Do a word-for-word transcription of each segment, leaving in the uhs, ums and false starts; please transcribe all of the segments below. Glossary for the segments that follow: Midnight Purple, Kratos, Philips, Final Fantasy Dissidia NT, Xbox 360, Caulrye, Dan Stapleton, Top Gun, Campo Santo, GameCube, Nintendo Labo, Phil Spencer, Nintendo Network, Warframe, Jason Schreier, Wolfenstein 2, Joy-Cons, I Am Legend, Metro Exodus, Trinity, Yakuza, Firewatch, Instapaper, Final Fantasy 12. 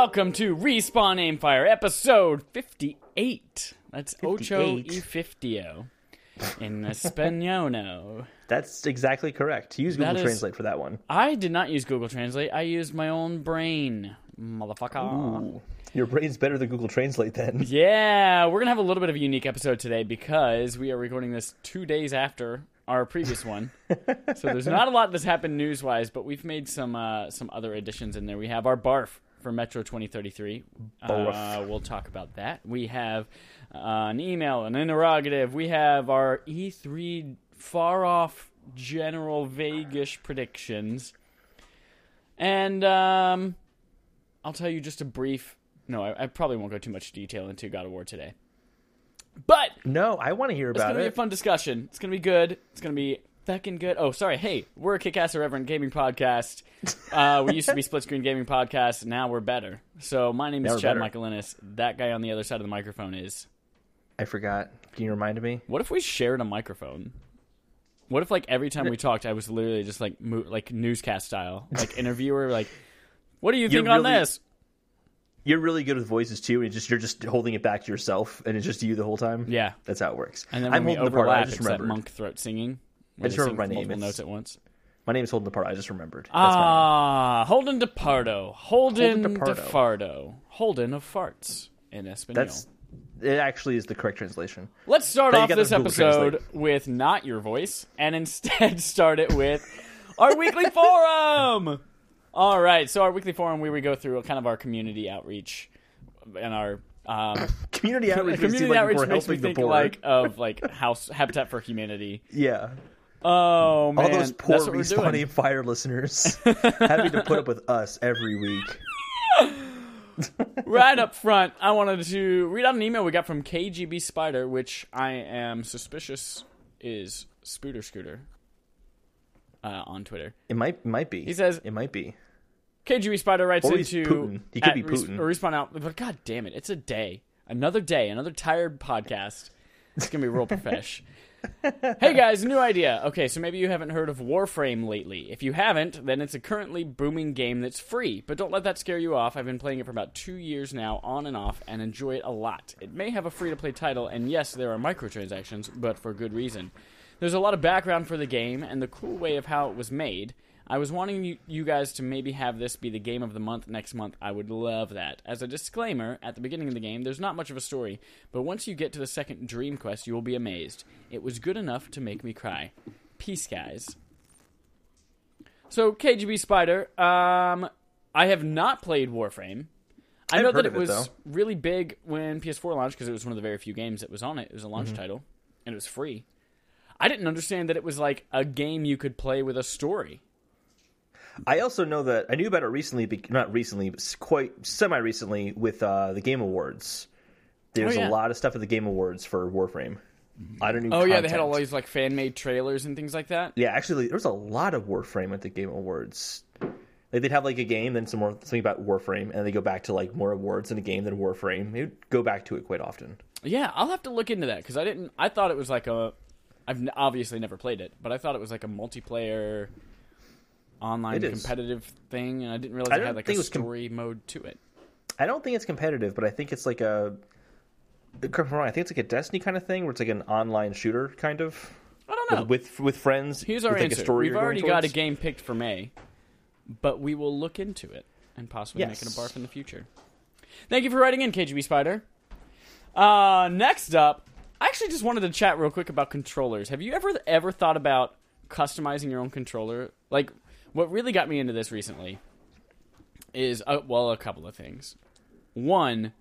welcome to Respawn Aimfire, episode fifty-eight. That's Ocho y Fiftio in Espanono. That's exactly correct. Use Google that Translate is, for that one. I did not use Google Translate. I used my own brain, motherfucker. Ooh. Your brain's better than Google Translate, then. Yeah, we're going to have a little bit of a unique episode today because we are recording this two days after our previous one. So there's not a lot that's happened news-wise, but we've made some uh, some other additions in there. We have our barf for Metro twenty thirty-three. Barf. Uh, we'll talk about that. We have uh, an email, an interrogative. We have our E three far-off general vaguish predictions. And um, I'll tell you just a brief... No, I, I probably won't go too much detail into God of War today. But no, I want to hear about it. It's gonna be a fun discussion. It's gonna be good. It's gonna be fucking good. Oh, sorry. Hey, we're a kick-ass irreverent gaming podcast. Uh, we used to be Split Screen Gaming Podcast. Now we're better. So my name now is Chad Michaelinis. That guy on the other side of the microphone is. I forgot. Can you remind me? What if we shared a microphone? What if like every time we talked, I was literally just like mo- like newscast style, like interviewer, like, what do you You're think really- on this? You're really good with voices too, and just you're just holding it back to yourself, and it's just you the whole time. Yeah, that's how it works. And then when I'm we holding overlap, the part. I just remembered monk throat singing. I just remember my name. Multiple notes at once. My name is Holden DePardo. I just remembered. That's ah, Holden DePardo. Holden, Holden DePardo. DePardo. Holden of farts in Espanol. That's it. Actually, is the correct translation. Let's start now off this episode translate. with not your voice, and instead start it with our weekly forum. All right, so our weekly forum, where we go through kind of our community outreach and our um, community outreach. Community outreach like makes me think poor. like of like House Habitat for Humanity. Yeah. Oh man, all those poor Respawn Aimfire listeners having to put up with us every week. Right up front, I wanted to read out an email we got from K G B Spider, which I am suspicious is Spooter Scooter. Uh, on Twitter. It might might be. He says... It might be. K G B Spider writes or into... Putin. He could be Putin. Res- Respawn out... But god damn it. It's a day. Another day. Another tired podcast. It's going to be real profesh. Hey guys, new idea. Okay, so maybe you haven't heard of Warframe lately. If you haven't, then it's a currently booming game that's free. But don't let that scare you off. I've been playing it for about two years now, on and off, and enjoy it a lot. It may have a free-to-play title, and yes, there are microtransactions, but for good reason. There's a lot of background for the game and the cool way of how it was made. I was wanting you, you guys to maybe have this be the game of the month next month. I would love that. As a disclaimer, at the beginning of the game, there's not much of a story, but once you get to the second dream quest, you will be amazed. It was good enough to make me cry. Peace, guys. So, K G B Spider, um, I have not played Warframe. I I've know that it was it, really big when P S four launched because it was one of the very few games that was on it. It was a launch mm-hmm. title, and it was free. I didn't understand that it was like a game you could play with a story. I also know that I knew about it recently, not recently, but quite semi-recently with uh, the Game Awards. There's oh, yeah. a lot of stuff at the Game Awards for Warframe. I don't even. Oh content. yeah, they had all these like fan-made trailers and things like that. Yeah, actually, there was a lot of Warframe at the Game Awards. Like they'd have like a game, then some more something about Warframe, and they go back to like more awards in a game than Warframe. They would go back to it quite often. Yeah, I'll have to look into that because I didn't. I thought it was like a. I've obviously never played it, but I thought it was like a multiplayer online competitive thing, and I didn't realize I it had like a story com- mode to it. I don't think it's competitive, but I think it's like a... Correct me wrong, I think it's like a Destiny kind of thing, where it's like an online shooter kind of. I don't know. With with, with friends. Here's our with answer. Like a story We've already got a game picked for May, but we will look into it and possibly yes. make it a barf in the future. Thank you for writing in, K G B Spider. Uh, next up... I actually just wanted to chat real quick about controllers. Have you ever ever thought about customizing your own controller? Like, what really got me into this recently is, uh, well, a couple of things. One,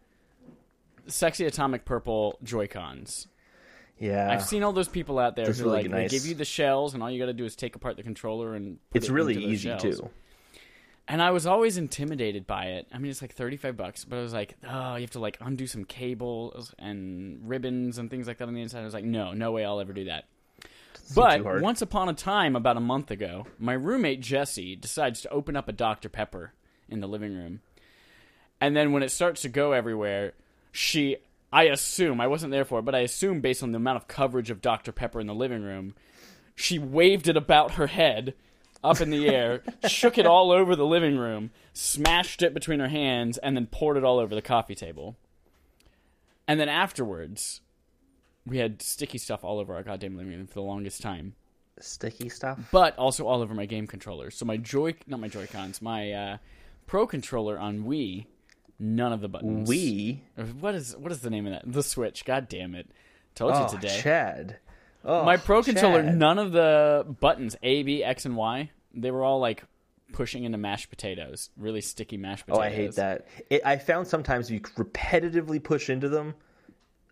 sexy Atomic Purple Joy-Cons. Yeah. I've seen all those people out there That's who, really like, nice. They give you the shells, and all you got to do is take apart the controller and put It's it really into those easy, shells. too. And I was always intimidated by it. I mean, it's like thirty-five bucks, but I was like, oh, you have to like undo some cables and ribbons and things like that on the inside. I was like, no, no way I'll ever do that. It's but once upon a time, about a month ago, my roommate Jesse decides to open up a Doctor Pepper in the living room. And then when it starts to go everywhere, she, I assume, I wasn't there for it, but I assume based on the amount of coverage of Doctor Pepper in the living room, she waved it about her head. up in the air, shook it all over the living room, smashed it between her hands, and then poured it all over the coffee table. And then afterwards, we had sticky stuff all over our goddamn living room for the longest time. Sticky stuff? But also all over my game controller. So my Joy... Not my Joy-Cons. My uh, Pro Controller on Wii. None of the buttons. Wii? What is what is the name of that? The Switch. God damn it. Told oh, you today. Chad. Oh, my Pro Chad. Controller, none of the buttons, A, B, X, and Y, they were all like pushing into mashed potatoes. Really sticky mashed potatoes. Oh, I hate that. It, I found sometimes you repetitively push into them,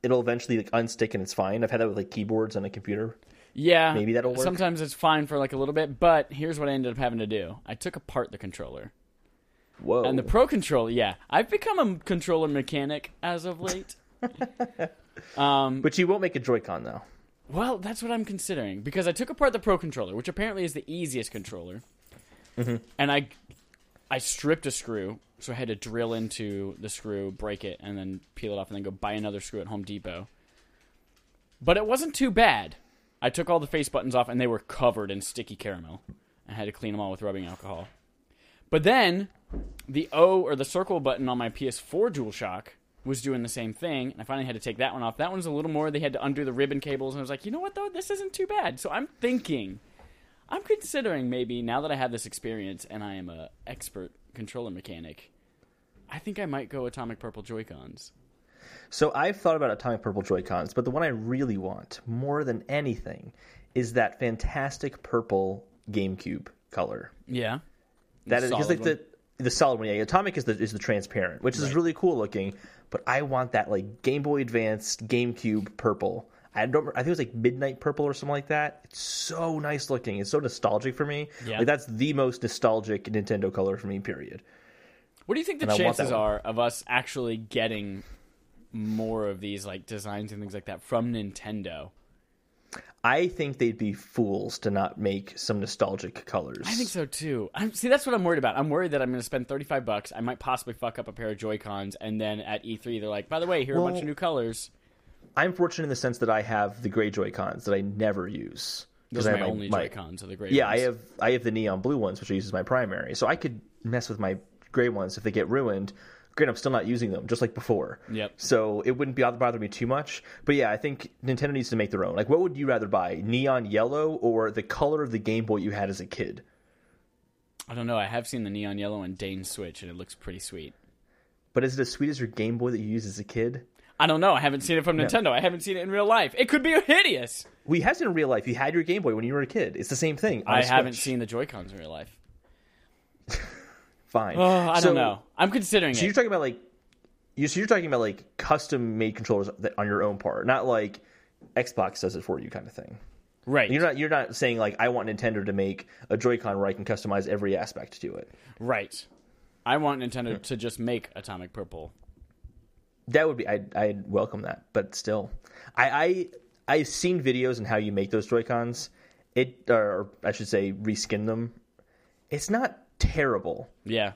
it'll eventually like unstick and it's fine. I've had that with like keyboards on a computer. Yeah. Maybe that'll work. Sometimes it's fine for like a little bit, but here's what I ended up having to do. I took apart the controller. Whoa. And the Pro Controller, yeah. I've become a controller mechanic as of late. um, but you won't make a Joy-Con, though. Well, that's what I'm considering. Because I took apart the Pro Controller, which apparently is the easiest controller. Mm-hmm. And I I stripped a screw, so I had to drill into the screw, break it, and then peel it off, and then go buy another screw at Home Depot. But it wasn't too bad. I took all the face buttons off, and they were covered in sticky caramel. I had to clean them all with rubbing alcohol. But then... the O or the circle button on my P S four DualShock was doing the same thing, and I finally had to take that one off. That one's a little more. They had to undo the ribbon cables, and I was like, you know what, though? This isn't too bad. So I'm thinking, I'm considering maybe, now that I have this experience and I am an expert controller mechanic, I think I might go Atomic Purple Joy-Cons. So I've thought about Atomic Purple Joy-Cons, but the one I really want more than anything is that fantastic purple GameCube color. Yeah. That is, because like the... The solid one, yeah. Atomic is the is the transparent, which is right. really cool looking. But I want that like Game Boy Advance, GameCube purple. I don't. I think it was like midnight purple or something like that. It's so nice looking. It's so nostalgic for me. Yeah. Like that's the most nostalgic Nintendo color for me. Period. What do you think the and chances are of us actually getting more of these like designs and things like that from Nintendo? I think they'd be fools to not make some nostalgic colors. I think so, too. I'm, see, that's what I'm worried about. I'm worried that I'm going to spend thirty-five bucks. I might possibly fuck up a pair of Joy-Cons, and then at E three, they're like, by the way, here are well, a bunch of new colors. I'm fortunate in the sense that I have the gray Joy-Cons that I never use. Those are my, my only my, Joy-Cons, are the gray yeah, ones. Yeah, I have, I have the neon blue ones, which I use as my primary. So I could mess with my gray ones if they get ruined. Great, I'm still not using them, just like before. Yep. So it wouldn't be bother me too much. But yeah, I think Nintendo needs to make their own. Like, what would you rather buy, neon yellow or the color of the Game Boy you had as a kid? I don't know. I have seen the neon yellow on Dane's Switch, and it looks pretty sweet. But is it as sweet as your Game Boy that you used as a kid? I don't know. I haven't seen it from Nintendo. No. I haven't seen it in real life. It could be hideous. We have seen it in real life. You had your Game Boy when you were a kid. It's the same thing. I haven't Switch. seen the Joy-Cons in real life. Fine. Oh, I so, don't know. I'm considering so it. So you're talking about like, you so you're talking about like custom made controllers that, on your own part, not like Xbox does it for you kind of thing. Right. You're not you're not saying like I want Nintendo to make a Joy-Con where I can customize every aspect to it. Right. I want Nintendo yeah. to just make Atomic Purple. That would be I'd, I'd welcome that, but still, I I I've seen videos on how you make those Joy-Cons. It or I should say reskin them. It's not terrible. Yeah.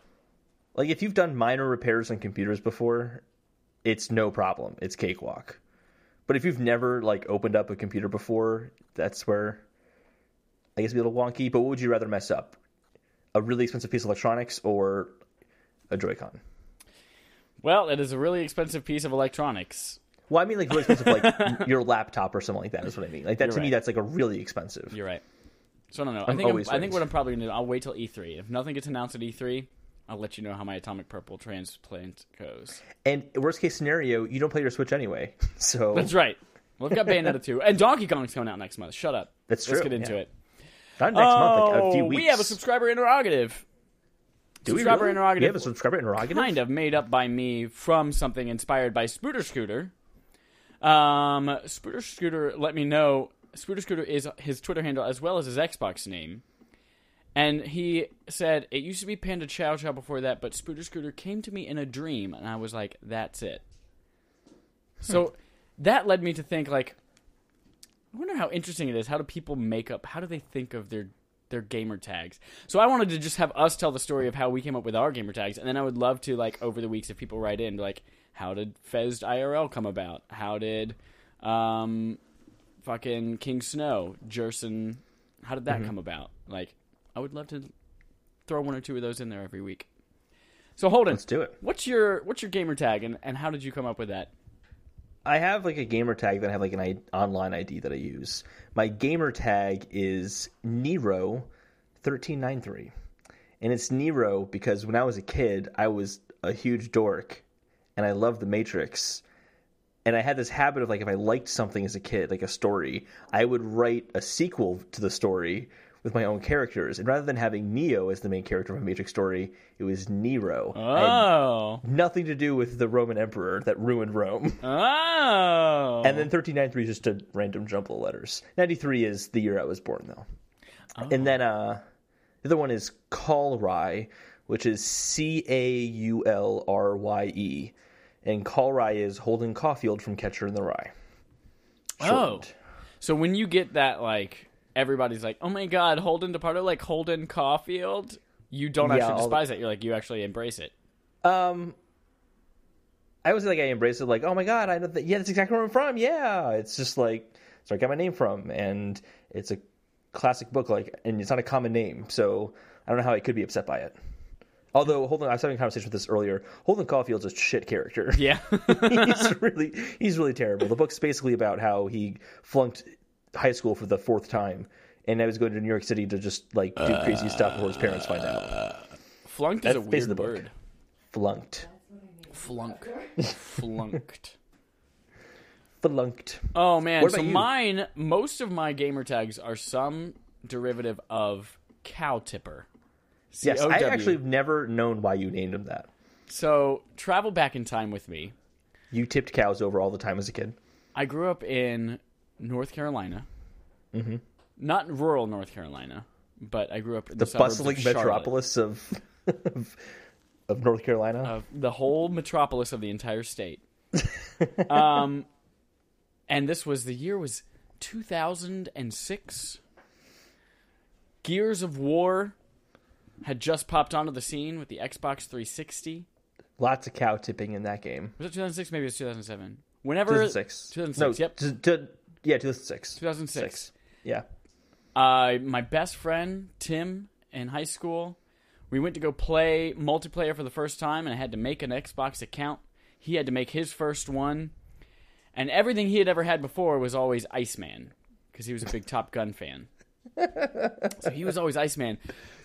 Like, if you've done minor repairs on computers before, it's no problem. It's cakewalk. But if you've never, like, opened up a computer before, that's where I guess it'd be a little wonky. But what would you rather mess up? A really expensive piece of electronics or a Joy-Con? Well, it is a really expensive piece of electronics. Well, I mean, like, really expensive, like, your laptop or something like that is what I mean. Like, that You're to right. me, that's, like, a really expensive. You're right. So I don't know. I think I'm, I think what I'm probably going to do, I'll wait till E three. If nothing gets announced at E three, I'll let you know how my Atomic Purple transplant goes. And worst case scenario, you don't play your Switch anyway. So that's right. We've got Bayonetta two. And Donkey Kong's coming out next month. Shut up. That's true. Let's get into yeah. it. Not next oh, month, like a few weeks. We have a subscriber interrogative. Do subscriber we really? interrogative. We have a subscriber interrogative? Kind of made up by me from something inspired by Spooter Scooter. Um, Spooter Scooter let me know... Spooter Scooter is his Twitter handle as well as his Xbox name. And he said, it used to be Panda Chow Chow before that, but Spooter Scooter came to me in a dream. And I was like, that's it. So that led me to think, like, I wonder how interesting it is. How do people make up, how do they think of their, their gamer tags? So I wanted to just have us tell the story of how we came up with our gamer tags. And then I would love to, like, over the weeks, if people write in, like, how did Fez'd I R L come about? How did... um. Fucking King Snow, Jerson. How did that mm-hmm. come about? Like, I would love to throw one or two of those in there every week. So Holden, let's do it. What's your what's your gamer tag, and, and how did you come up with that? I have like a gamer tag that I have like an I- online I D that I use. My gamer tag is Nero thirteen ninety-three, and it's Nero because when I was a kid, I was a huge dork, and I loved The Matrix. And I had this habit of, like, if I liked something as a kid, like a story, I would write a sequel to the story with my own characters. And rather than having Neo as the main character of a Matrix story, it was Nero. Oh. Nothing to do with the Roman emperor that ruined Rome. Oh. And then thirteen ninety-three just a random jumble of letters. ninety-three is the year I was born, though. Oh. And then uh, the other one is Caulrye, which is C A U L R Y E. And Caulrye is Holden Caulfield from Catcher in the Rye. Shortened. Oh. So when you get that, like, everybody's like, oh my god, Holden DePardo, like Holden Caulfield, you don't yeah, actually despise that. You're like, you actually embrace it. Um, I was like, I embrace it, like, oh my god, I know that. Yeah, that's exactly where I'm from. Yeah. It's just like, it's where I got my name from. And it's a classic book, like, and it's not a common name. So I don't know how I could be upset by it. Although, Holden, I was having a conversation with this earlier. Holden Caulfield's a shit character. Yeah. he's really he's really terrible. The book's basically about how he flunked high school for the fourth time, and now he's going to New York City to just, like, do uh, crazy stuff before his parents find out. Uh, flunked That's is a weird word. Book. Flunked. Flunk. Flunked. Flunked. Oh, man. So you? mine, most of my gamer tags are some derivative of Cow Tipper. C O W. Yes, I actually have never known why you named him that. So, travel back in time with me. You tipped cows over all the time as a kid. I grew up in North Carolina. Mm-hmm. Not in rural North Carolina, but I grew up in the, the bustling of metropolis of, of of North Carolina. Of the whole metropolis of the entire state. um, and this was, the year was two thousand six. Gears of War had just popped onto the scene with the Xbox three sixty. Lots of cow tipping in that game. Was it two thousand six? Maybe it was two thousand seven. Whenever two thousand six. two thousand six, no, yep. T- t- yeah, two thousand six. two thousand six. Six. Yeah. Uh, my best friend, Tim, in high school, we went to go play multiplayer for the first time, and I had to make an Xbox account. He had to make his first one. And everything he had ever had before was always Iceman, because he was a big Top Gun fan. So he was always Iceman.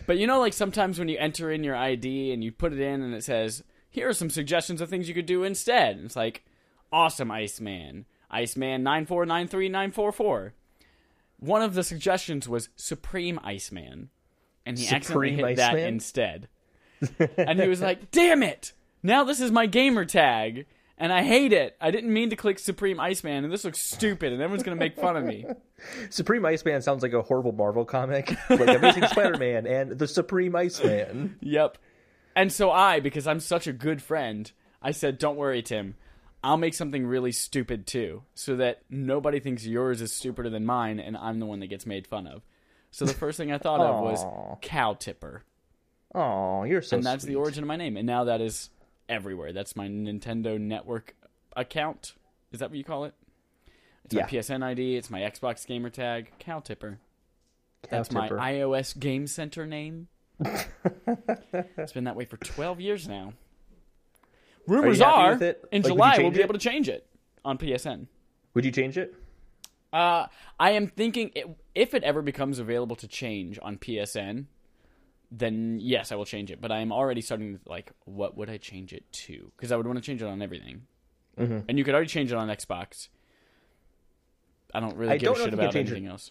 But you know, like, sometimes when you enter in your I D and you put it in and it says, here are some suggestions of things you could do instead. And it's like, awesome, Iceman. Iceman nine four nine three nine four four. One of the suggestions was Supreme Iceman. And he Supreme accidentally hit Iceman? That instead. And he was like, damn it! Now this is my gamer tag. And I hate it. I didn't mean to click Supreme Iceman, and this looks stupid, and everyone's going to make fun of me. Supreme Iceman sounds like a horrible Marvel comic. Like Amazing Spider-Man and the Supreme Iceman. Yep. And so I, because I'm such a good friend, I said, don't worry, Tim. I'll make something really stupid, too, so that nobody thinks yours is stupider than mine, and I'm the one that gets made fun of. So the first thing I thought of was Cow Tipper. Aw, you're so And that's sweet. The origin of my name, and now that is everywhere. That's my Nintendo Network account. Is that what you call it? It's yeah. my P S N I D. It's my Xbox gamer tag. Cow Tipper. Cow That's Tipper. My iOS Game Center name. It's been that way for twelve years now. Rumors are, are in like, July we'll be it? able to change it on P S N. Would you change it? Uh, I am thinking it, if it ever becomes available to change on P S N, then yes, I will change it. But I am already starting to, like, what would I change it to? Because I would want to change it on everything. Mm-hmm. And you could already change it on Xbox. I don't really I give don't a shit about anything it. else.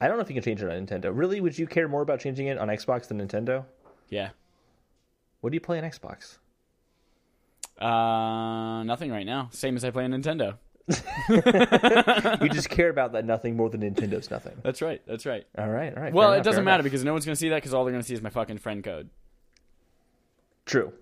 I don't know if you can change it on Nintendo. Really, would you care more about changing it on Xbox than Nintendo? Yeah. What do you play on Xbox? Uh, nothing right now. Same as I play on Nintendo. You just care about that nothing more than Nintendo's nothing. That's right. That's right. All right. All right. Well, enough, it doesn't matter enough. Because no one's going to see that because all they're going to see is my fucking friend code. True.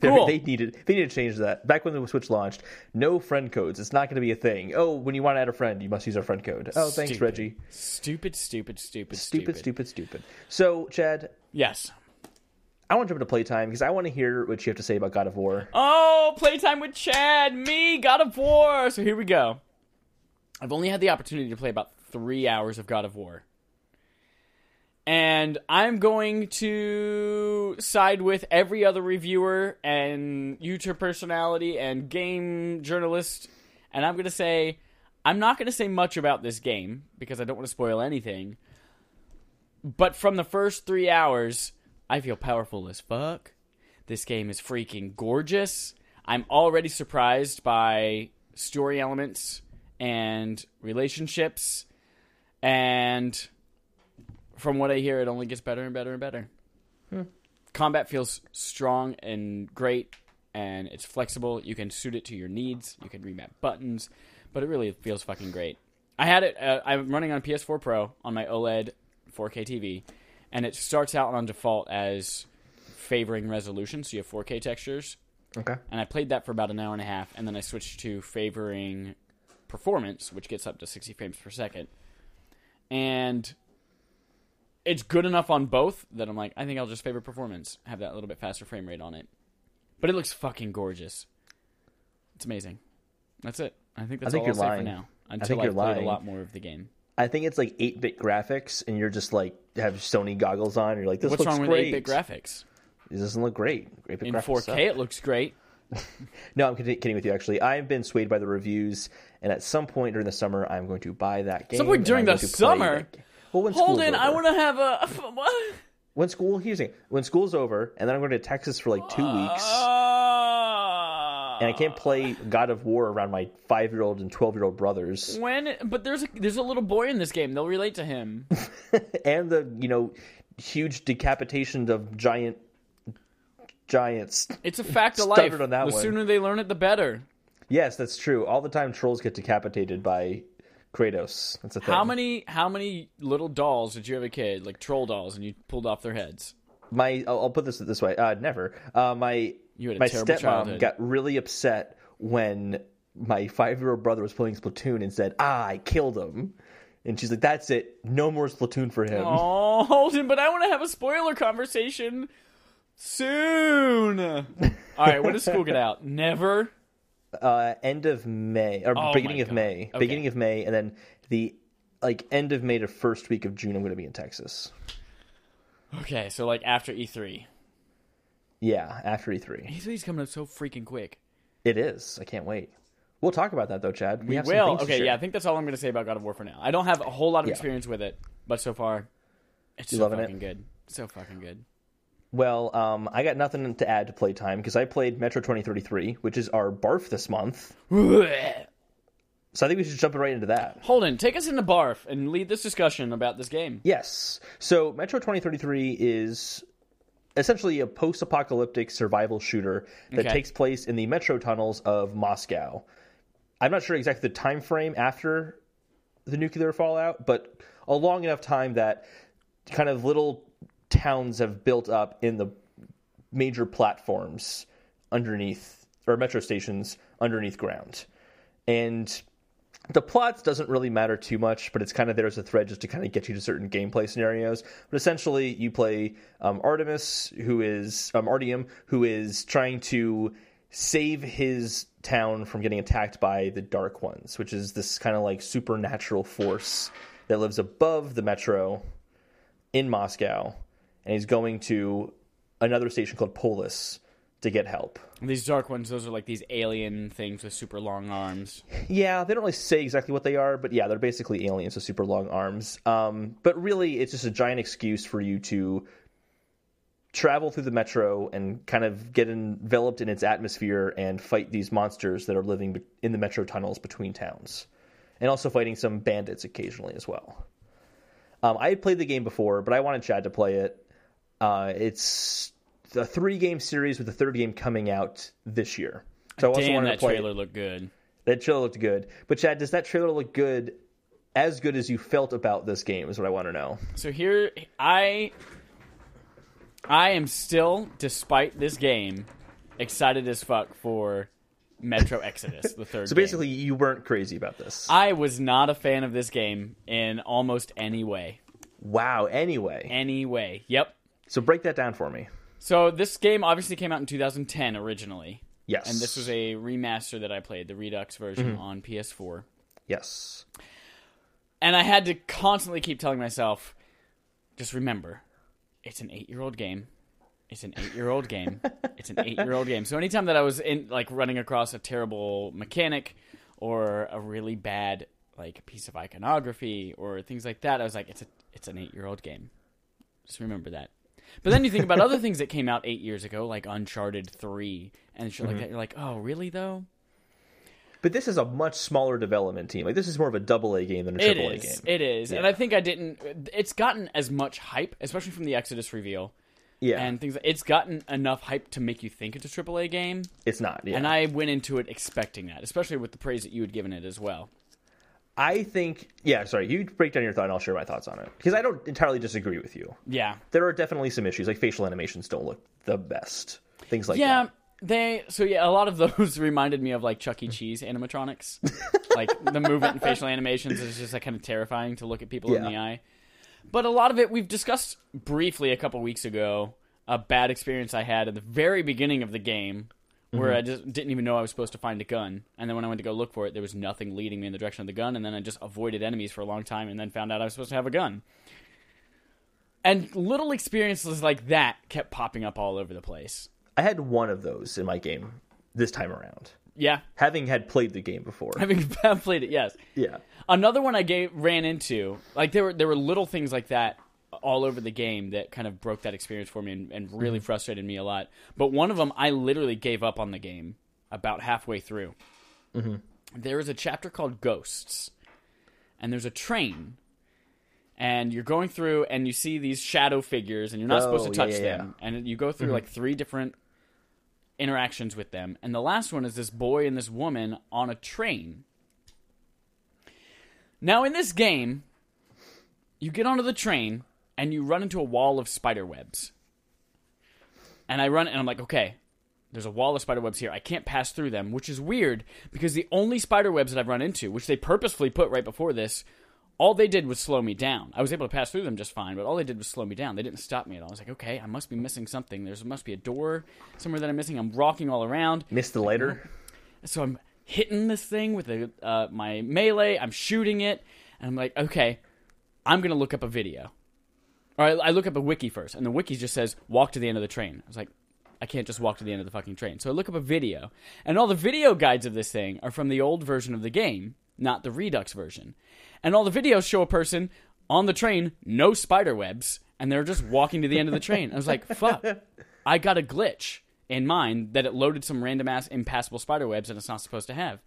Cool. They needed they needed to change that. Back when the Switch launched, no friend codes. It's not going to be a thing. Oh, when you want to add a friend, you must use our friend code. Oh, stupid. Thanks, Reggie. Stupid, stupid, stupid, stupid, stupid, stupid. So, Chad. Yes. I want to jump into playtime because I want to hear what you have to say about God of War. Oh, playtime with Chad, me, God of War. So here we go. I've only had the opportunity to play about three hours of God of War. And I'm going to side with every other reviewer and YouTube personality and game journalist. And I'm going to say, I'm not going to say much about this game because I don't want to spoil anything. But from the first three hours, I feel powerful as fuck. This game is freaking gorgeous. I'm already surprised by story elements and relationships. And from what I hear, it only gets better and better and better. Hmm. Combat feels strong and great, and it's flexible. You can suit it to your needs. You can remap buttons, but it really feels fucking great. I had it. Uh, I'm running on P S four Pro on my OLED four K T V, and it starts out on default as favoring resolution, so you have four K textures. Okay. And I played that for about an hour and a half, and then I switched to favoring performance, which gets up to sixty frames per second. And it's good enough on both that I'm like, I think I'll just favor performance. Have that little bit faster frame rate on it. But it looks fucking gorgeous. It's amazing. That's it. I think that's I think all you're I'll lying. Say for now. Until I, I play lying. a lot more of the game. I think it's like eight-bit graphics, and you're just like, have Sony goggles on, and you're like, this What's looks great. What's wrong with eight-bit graphics? It doesn't look great. eight-bit In graphics four K, suck. It looks great. No, I'm kidding with you, actually. I've been swayed by the reviews, and at some point during the summer, I'm going to buy that game. Some point during the summer? Well, when Holden, I want to have a... What? When school, here's the thing. When school's over, and then I'm going to Texas for like two uh, weeks, and I can't play God of War around my five-year-old and twelve-year-old brothers. When? But there's a, there's a little boy in this game. They'll relate to him. And the, you know, huge decapitation of giant giants. It's a fact of life. On that the one. Sooner they learn it, the better. Yes, that's true. All the time, trolls get decapitated by Kratos. That's a thing. How many how many little dolls did you have a kid, like troll dolls, and you pulled off their heads? My I'll, I'll put this this way. Uh, never. Uh, my you had a my terrible stepmom childhood. Got really upset when my five-year-old brother was playing Splatoon and said, "Ah, I killed him." And she's like, "That's it. No more Splatoon for him." Oh, Holden, but I want to have a spoiler conversation soon. All right, when does school get out? Never. Uh, end of May or oh beginning of God. May, okay. beginning of May, and then the like end of May to first week of June. I'm going to be in Texas. Okay, so like after E three. Yeah, after E three. E three's coming up so freaking quick. It is. I can't wait. We'll talk about that though, Chad. We, we have some will. Okay, yeah. I think that's all I'm going to say about God of War for now. I don't have a whole lot of yeah. experience with it, but so far, it's you so fucking it? good. So fucking good. Well, um, I got nothing to add to playtime because I played Metro twenty thirty-three, which is our barf this month. So I think we should jump right into that. Holden, take us into barf and lead this discussion about this game. Yes. So Metro twenty thirty-three is essentially a post-apocalyptic survival shooter that okay. takes place in the metro tunnels of Moscow. I'm not sure exactly the time frame after the nuclear fallout, but a long enough time that kind of little towns have built up in the major platforms underneath, or metro stations underneath ground. And the plots doesn't really matter too much, but it's kind of there as a thread just to kind of get you to certain gameplay scenarios. But essentially, you play um, Artemis, who is um, Artyom, who is trying to save his town from getting attacked by the Dark Ones, which is this kind of like supernatural force that lives above the metro in Moscow. And he's going to another station called Polis to get help. And these Dark Ones, those are like these alien things with super long arms. Yeah, they don't really say exactly what they are, but yeah, they're basically aliens with super long arms. Um, but really, it's just a giant excuse for you to travel through the metro and kind of get enveloped in its atmosphere and fight these monsters that are living in the metro tunnels between towns. And also fighting some bandits occasionally as well. Um, I had played the game before, but I wanted Chad to play it. Uh, it's a three-game series with the third game coming out this year. So I also Damn, wanted that to play trailer it. looked good. That trailer looked good. But, Chad, does that trailer look good, as good as you felt about this game is what I want to know. So here, I, I am still, despite this game, excited as fuck for Metro Exodus, the third game. So basically, game. you weren't crazy about this. I was not a fan of this game in almost any way. Wow, anyway. Anyway, yep. So break that down for me. So this game obviously came out in two thousand ten originally. Yes. And this was a remaster that I played, the Redux version mm-hmm. on P S four. Yes. And I had to constantly keep telling myself, just remember, it's an eight-year-old game. It's an eight-year-old game. It's an eight-year-old game. So anytime that I was in, like, running across a terrible mechanic or a really bad, like, piece of iconography or things like that, I was like, it's a, it's an eight-year-old game. Just remember that. But then you think about other things that came out eight years ago, like Uncharted three and shit mm-hmm. like that. You're like, oh, really, though? But this is a much smaller development team. Like, this is more of a double A game than a triple A game. It is. It is. Yeah. And I think I didn't... It's gotten as much hype, especially from the Exodus reveal. Yeah. And things like... It's gotten enough hype to make you think it's a triple A game. It's not, yeah. And I went into it expecting that, especially with the praise that you had given it as well. I think... Yeah, sorry. You break down your thought, and I'll share my thoughts on it. Because I don't entirely disagree with you. Yeah. There are definitely some issues. Like, facial animations don't look the best. Things like yeah. that. Yeah. They so yeah, a lot of those reminded me of like Chuck E. Cheese animatronics, like the movement and facial animations is just like kind of terrifying to look at people yeah. in the eye. But a lot of it we've discussed briefly a couple weeks ago. A bad experience I had at the very beginning of the game, where mm-hmm. I just didn't even know I was supposed to find a gun, and then when I went to go look for it, there was nothing leading me in the direction of the gun, and then I just avoided enemies for a long time, and then found out I was supposed to have a gun. And little experiences like that kept popping up all over the place. I had one of those in my game this time around. Yeah. Having had played the game before. Having played it, yes. Yeah. Another one I gave, ran into, like there were there were little things like that all over the game that kind of broke that experience for me and, and really frustrated me a lot. But one of them, I literally gave up on the game about halfway through. Mm-hmm. There is a chapter called Ghosts, and there's a train. And you're going through, and you see these shadow figures, and you're not oh, supposed to touch yeah, yeah. them. And you go through mm-hmm. like three different interactions with them. And the last one is this boy and this woman on a train. Now, in this game, you get onto the train, and you run into a wall of spider webs. And I run, and I'm like, okay, there's a wall of spider webs here. I can't pass through them, which is weird, because the only spider webs that I've run into, which they purposefully put right before this, all they did was slow me down. I was able to pass through them just fine, but all they did was slow me down. They didn't stop me at all. I was like, okay, I must be missing something. There must be a door somewhere that I'm missing. I'm walking all around. Missed the lighter. So I'm hitting this thing with a, uh, my melee. I'm shooting it. And I'm like, okay, I'm going to look up a video. Or I, I look up a wiki first. And the wiki just says, walk to the end of the train. I was like, I can't just walk to the end of the fucking train. So I look up a video. And all the video guides of this thing are from the old version of the game, not the Redux version. And all the videos show a person on the train, no spider webs, and they're just walking to the end of the train. I was like, fuck, I got a glitch in mine that it loaded some random-ass impassable spider webs and it's not supposed to have.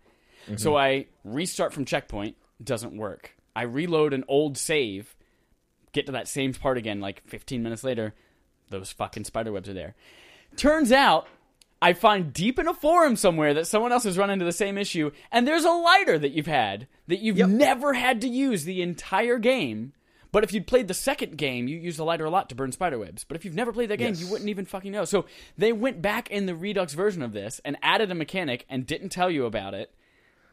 Mm-hmm. So I restart from checkpoint. Doesn't work. I reload an old save, get to that same part again like fifteen minutes later. Those fucking spider webs are there. Turns out, I find deep in a forum somewhere that someone else has run into the same issue, and there's a lighter that you've had that you've yep. never had to use the entire game. But if you'd played the second game, you used the lighter a lot to burn spiderwebs. But if you've never played that game, yes. you wouldn't even fucking know. So they went back in the Redux version of this and added a mechanic and didn't tell you about it.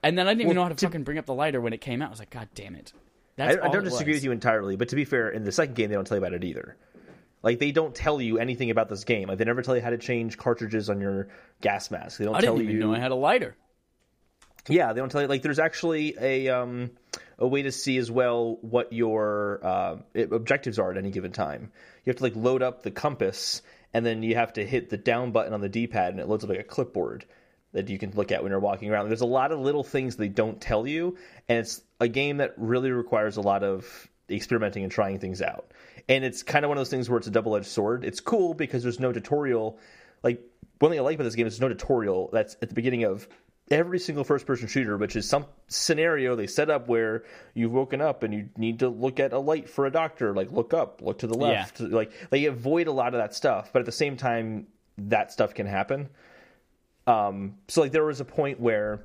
And then I didn't well, even know how to, to fucking bring up the lighter when it came out. I was like, God damn it. That's I, all I don't disagree was. with you entirely, but to be fair, in the second game, they don't tell you about it either. Like, they don't tell you anything about this game. Like, they never tell you how to change cartridges on your gas mask. They don't I tell didn't even you... know I had a lighter. Yeah, they don't tell you. Like, there's actually a um, a way to see as well what your uh, objectives are at any given time. You have to, like, load up the compass, and then you have to hit the down button on the D-pad, and it loads up, like, a clipboard that you can look at when you're walking around. There's a lot of little things they don't tell you, and it's a game that really requires a lot of experimenting and trying things out. And it's kind of one of those things where it's a double-edged sword. It's cool because there's no tutorial. Like, one thing I like about this game is there's no tutorial that's at the beginning of every single first-person shooter, which is some scenario they set up where you've woken up and you need to look at a light for a doctor. Like, look up, look to the left. Yeah. Like, they avoid a lot of that stuff. But at the same time, that stuff can happen. Um, so, like, there was a point where,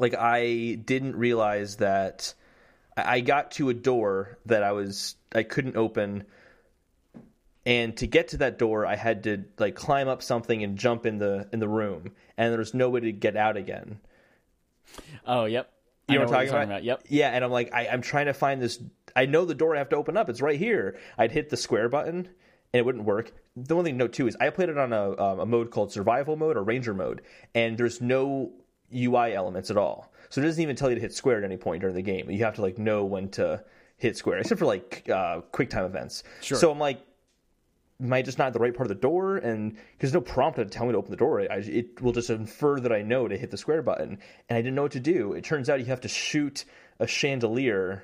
like, I didn't realize that I got to a door that I was I couldn't open, and to get to that door, I had to like climb up something and jump in the in the room, and there was no way to get out again. Oh, yep. You know, know what I'm talking, talking about? about? Yep. Yeah, and I'm like, I, I'm trying to find this. I know the door I have to open up. It's right here. I'd hit the square button, and it wouldn't work. The one thing to note too is I played it on a um, a mode called Survival Mode or Ranger Mode, and there's no U I elements at all. So it doesn't even tell you to hit square at any point during the game. You have to like know when to hit Square, except for like uh, QuickTime events. Sure. So I'm like, am I just not at the right part of the door? And because there's no prompt to tell me to open the door, I, it will just infer that I know to hit the Square button. And I didn't know what to do. It turns out you have to shoot a chandelier,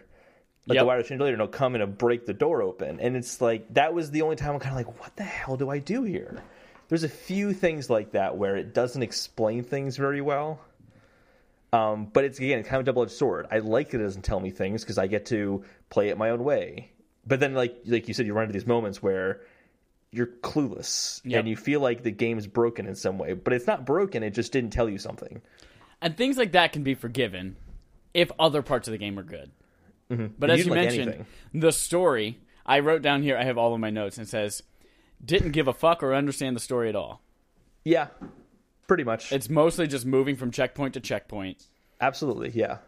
like yep. the wire chandelier, and it'll come in and break the door open. And it's like, that was the only time I'm kind of like, what the hell do I do here? There's a few things like that where it doesn't explain things very well. Um, but it's, again, kind of a double-edged sword. I like that it doesn't tell me things because I get to play it my own way. But then, like like you said, you run into these moments where you're clueless. Yep. And you feel like the game is broken in some way. But it's not broken. It just didn't tell you something. And things like that can be forgiven if other parts of the game are good. Mm-hmm. But as you mentioned, the story, I wrote down here, I have all of my notes, and it says, didn't give a fuck or understand the story at all. Yeah. Pretty much. It's mostly just moving from checkpoint to checkpoint. Absolutely, yeah.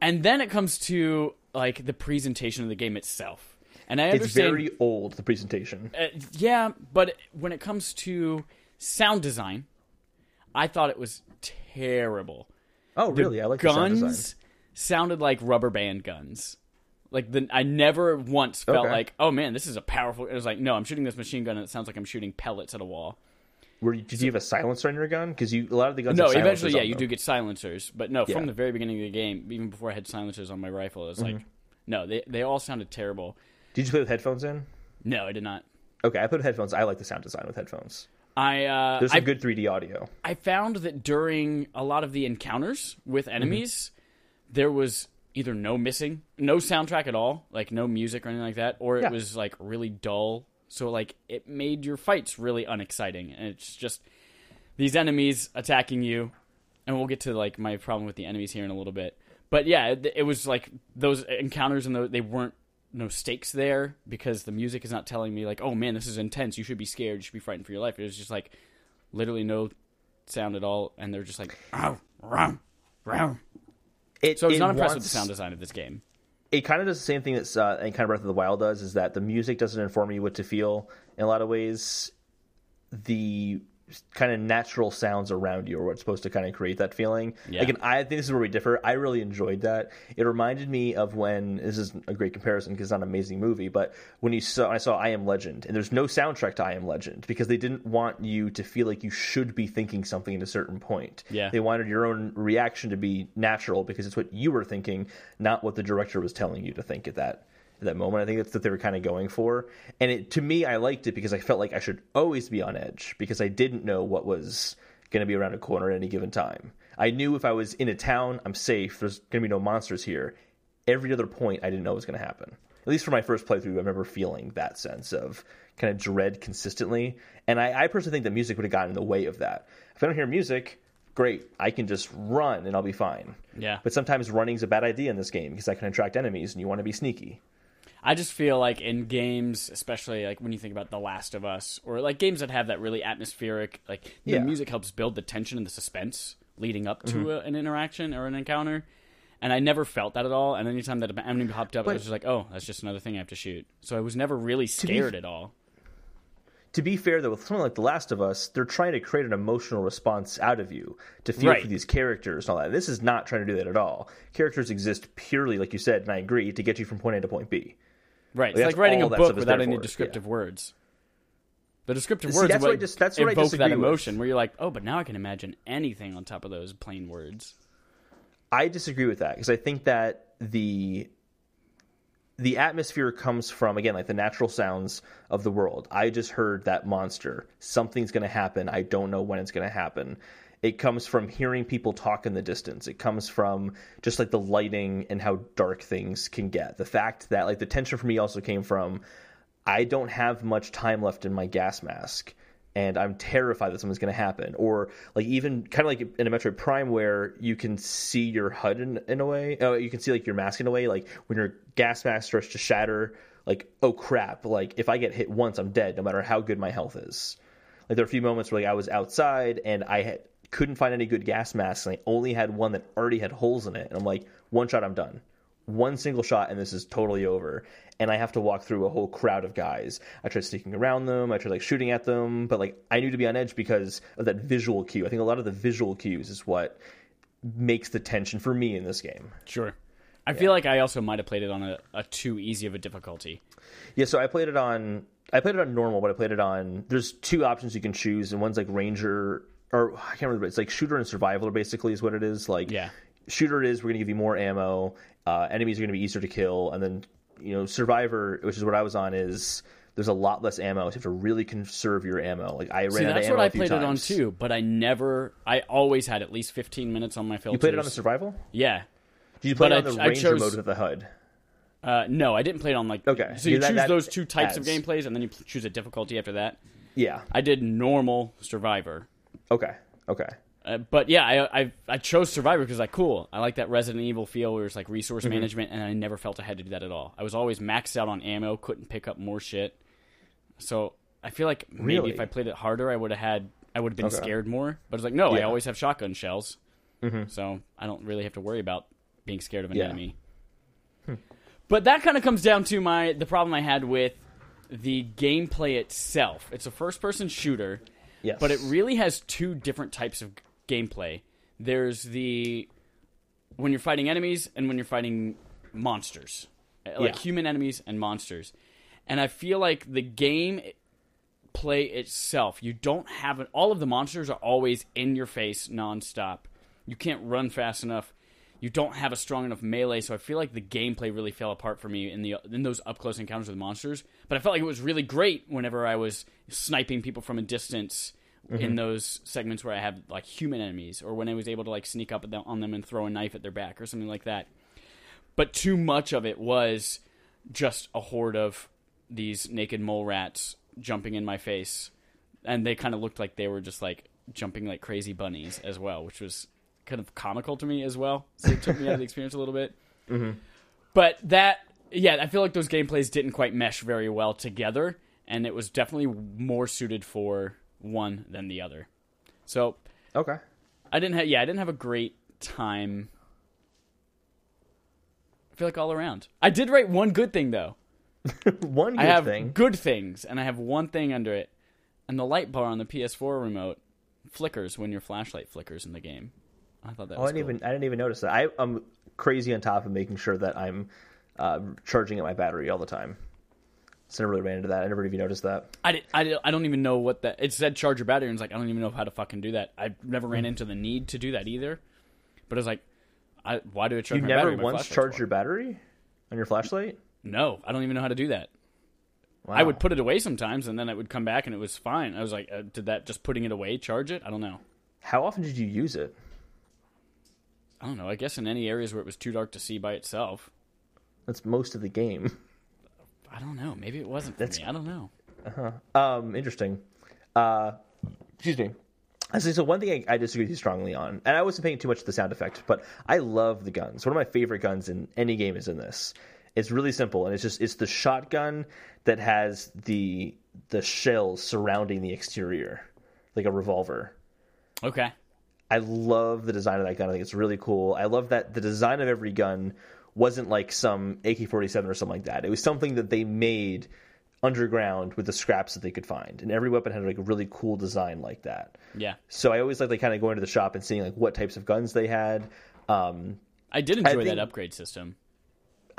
And then it comes to, like, the presentation of the game itself. And I understand... It's very old, the presentation. Uh, yeah, but when it comes to sound design, I thought it was terrible. Oh, really? The I like the sound design. Guns sounded like rubber band guns. Like, the, I never once felt okay. like, oh, man, this is a powerful... It was like, no, I'm shooting this machine gun, and it sounds like I'm shooting pellets at a wall. Were you, did you have a silencer on your gun? Because you a lot of the guns. No, have silencers eventually, yeah, on you them. do get silencers, but no, yeah. from the very beginning of the game, even before I had silencers on my rifle, it was mm-hmm. like, no, they they all sounded terrible. Did you play with headphones in? No, I did not. Okay, I put headphones. I like the sound design with headphones. I uh, there's some I, good three D audio. I found that during a lot of the encounters with enemies, mm-hmm. there was either no missing, no soundtrack at all, like no music or anything like that, or it yeah. was like really dull. So, like, it made your fights really unexciting. And it's just these enemies attacking you. And we'll get to, like, my problem with the enemies here in a little bit. But, yeah, it, it was, like, those encounters, and the, they weren't no stakes there because the music is not telling me, like, oh, man, this is intense. You should be scared. You should be frightened for your life. It was just, like, literally no sound at all. And they're just like, row, row, row. It, so I was not impressed wants... with the sound design of this game. It kind of does the same thing that uh, kind of Breath of the Wild does, is that the music doesn't inform you what to feel. In a lot of ways, the kind of natural sounds around you are what's supposed to kind of create that feeling. Yeah. Again, I think this is where we differ. I really enjoyed that. It reminded me of when, this is a great comparison because it's not an amazing movie, but when you saw, I saw I Am Legend, and there's no soundtrack to I Am Legend because they didn't want you to feel like you should be thinking something at a certain point. Yeah. They wanted your own reaction to be natural because it's what you were thinking, not what the director was telling you to think at that at that moment. I think that's what they were kind of going for. And it, to me, I liked it because I felt like I should always be on edge because I didn't know what was going to be around a corner at any given time. I knew if I was in a town, I'm safe. There's going to be no monsters here. Every other point, I didn't know what was going to happen. At least for my first playthrough, I remember feeling that sense of kind of dread consistently. And I, I personally think that music would have gotten in the way of that. If I don't hear music, great, I can just run and I'll be fine. Yeah. But sometimes running's a bad idea in this game because I can attract enemies and you want to be sneaky. I just feel like in games, especially like when you think about The Last of Us, or like games that have that really atmospheric, like the yeah. music helps build the tension and the suspense leading up to mm-hmm. a, an interaction or an encounter. And I never felt that at all. And anytime that an enemy popped up, but, I was just like, oh, that's just another thing I have to shoot. So I was never really scared be, at all. To be fair, though, with something like The Last of Us, they're trying to create an emotional response out of you to feel right. for these characters and all that. This is not trying to do that at all. Characters exist purely, like you said, and I agree, to get you from point A to point B. Right, like it's like writing a book without any descriptive yeah. words. The descriptive See, words that's what I just, that's what evoke I that emotion with. Where you're like, oh, but now I can imagine anything on top of those plain words. I disagree with that because I think that the the atmosphere comes from, again, like the natural sounds of the world. I just heard that monster. Something's going to happen. I don't know when it's going to happen. It comes from hearing people talk in the distance. It comes from just, like, the lighting and how dark things can get. The fact that, like, the tension for me also came from I don't have much time left in my gas mask, and I'm terrified that something's going to happen. Or, like, even kind of like in a Metroid Prime where you can see your H U D in, in a way. Oh, you can see, like, your mask in a way. Like, when your gas mask starts to shatter, like, oh, crap. Like, if I get hit once, I'm dead, no matter how good my health is. Like, there are a few moments where, like, I was outside, and I had... couldn't find any good gas masks, and I only had one that already had holes in it. And I'm like, one shot, I'm done. One single shot, and this is totally over. And I have to walk through a whole crowd of guys. I tried sneaking around them. I tried, like, shooting at them. But, like, I knew to be on edge because of that visual cue. I think a lot of the visual cues is what makes the tension for me in this game. Sure. I yeah. feel like I also might have played it on a, a too easy of a difficulty. Yeah, so I played it on I played it on normal, but I played it on. There's two options you can choose, and one's like Ranger, or I can't remember. But it's like shooter and survivaler, basically, is what it is. Like, yeah. shooter is we're gonna give you more ammo, uh, enemies are gonna be easier to kill, and then you know survivor, which is what I was on, is there's a lot less ammo. So you have to really conserve your ammo. Like I ran out of ammo. That's what I played it on too, but I never. I always had at least fifteen minutes on my filters. You played it on the survival? Yeah. Did you play but it on the I, Ranger I chose, mode with the H U D? Uh, no, I didn't play it on like... Okay. So you yeah, that, choose that those two types adds. of gameplays, and then you choose a difficulty after that? Yeah. I did normal Survivor. Okay, okay. Uh, but yeah, I, I I chose Survivor because I like, cool. I like that Resident Evil feel where it's like resource mm-hmm. management, and I never felt I had to do that at all. I was always maxed out on ammo, couldn't pick up more shit. So I feel like maybe really? if I played it harder, I would have had... I would have been okay. scared more. But it's like, no, yeah. I always have shotgun shells. Mm-hmm. So I don't really have to worry about... being scared of an yeah. enemy. Hmm. But that kind of comes down to my the problem I had with the gameplay itself. It's a first-person shooter, yes. but it really has two different types of gameplay. There's the... when you're fighting enemies and when you're fighting monsters. Like yeah. human enemies and monsters. And I feel like the game play itself, you don't have... An, all of the monsters are always in your face nonstop. You can't run fast enough. You don't have a strong enough melee, so I feel like the gameplay really fell apart for me in the in those up-close encounters with monsters. But I felt like it was really great whenever I was sniping people from a distance mm-hmm. in those segments where I had, like, human enemies, or when I was able to, like, sneak up on them and throw a knife at their back or something like that. But too much of it was just a horde of these naked mole rats jumping in my face, and they kind of looked like they were just, like, jumping like crazy bunnies as well, which was... kind of comical to me as well, so it took me out of the experience a little bit. Mm-hmm. But that, yeah, I feel like those gameplays didn't quite mesh very well together, and it was definitely more suited for one than the other. So, okay, I didn't have, yeah, I didn't have a great time. I feel like all around. I did write one good thing though. one good I have thing. Good things, and I have one thing under it, and the light bar on the P S four remote flickers when your flashlight flickers in the game. I thought that oh, was I didn't cool. even I didn't even notice that. I, I'm crazy on top of making sure that I'm uh, charging up my battery all the time. So I never really ran into that. I never even noticed that. I, did, I, did, I don't even know what that... It said charge your battery, and it's like, I don't even know how to fucking do that. I never ran into the need to do that either. But I was like, I, why do I charge you my battery? You never once charged for? your battery on your flashlight? No, I don't even know how to do that. Wow. I would put it away sometimes, and then it would come back, and it was fine. I was like, uh, did that just putting it away charge it? I don't know. How often did you use it? I don't know. I guess in any areas where it was too dark to see by itself. That's most of the game. I don't know. Maybe it wasn't for That's, me. I don't know. Uh-huh. Um, interesting. Uh, excuse me. So one thing I, I disagree with you strongly on, and I wasn't paying too much to the sound effect, but I love the guns. One of my favorite guns in any game is in this. It's really simple, and it's just it's the shotgun that has the the shells surrounding the exterior, like a revolver. Okay. I love the design of that gun. I think it's really cool. I love that the design of every gun wasn't like some A K forty-seven or something like that. It was something that they made underground with the scraps that they could find. And every weapon had like a really cool design like that. Yeah. So I always like like kind of going to the shop and seeing like what types of guns they had. Um, I did enjoy I that upgrade system.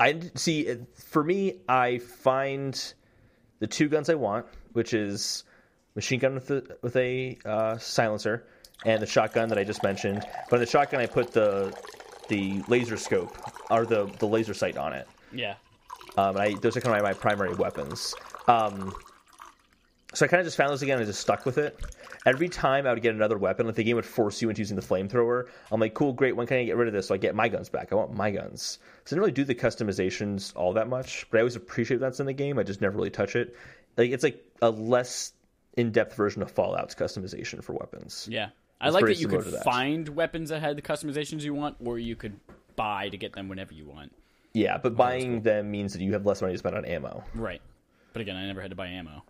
I see. For me, I find the two guns I want, which is machine gun with a, with a uh, silencer. And the shotgun that I just mentioned. But in the shotgun, I put the the laser scope, or the, the laser sight on it. Yeah. Um, I, those are kind of my, my primary weapons. Um, so I kind of just found this again and just stuck with it. Every time I would get another weapon, like the game would force you into using the flamethrower. I'm like, cool, great, when can I get rid of this so I get my guns back? I want my guns. So I didn't really do the customizations all that much, but I always appreciate that's in the game. I just never really touch it. Like it's like a less in-depth version of Fallout's customization for weapons. Yeah. I it's like that you could that. find weapons that had the customizations you want, or you could buy to get them whenever you want. Yeah, but oh, buying cool. them means that you have less money to spend on ammo. Right. But again, I never had to buy ammo.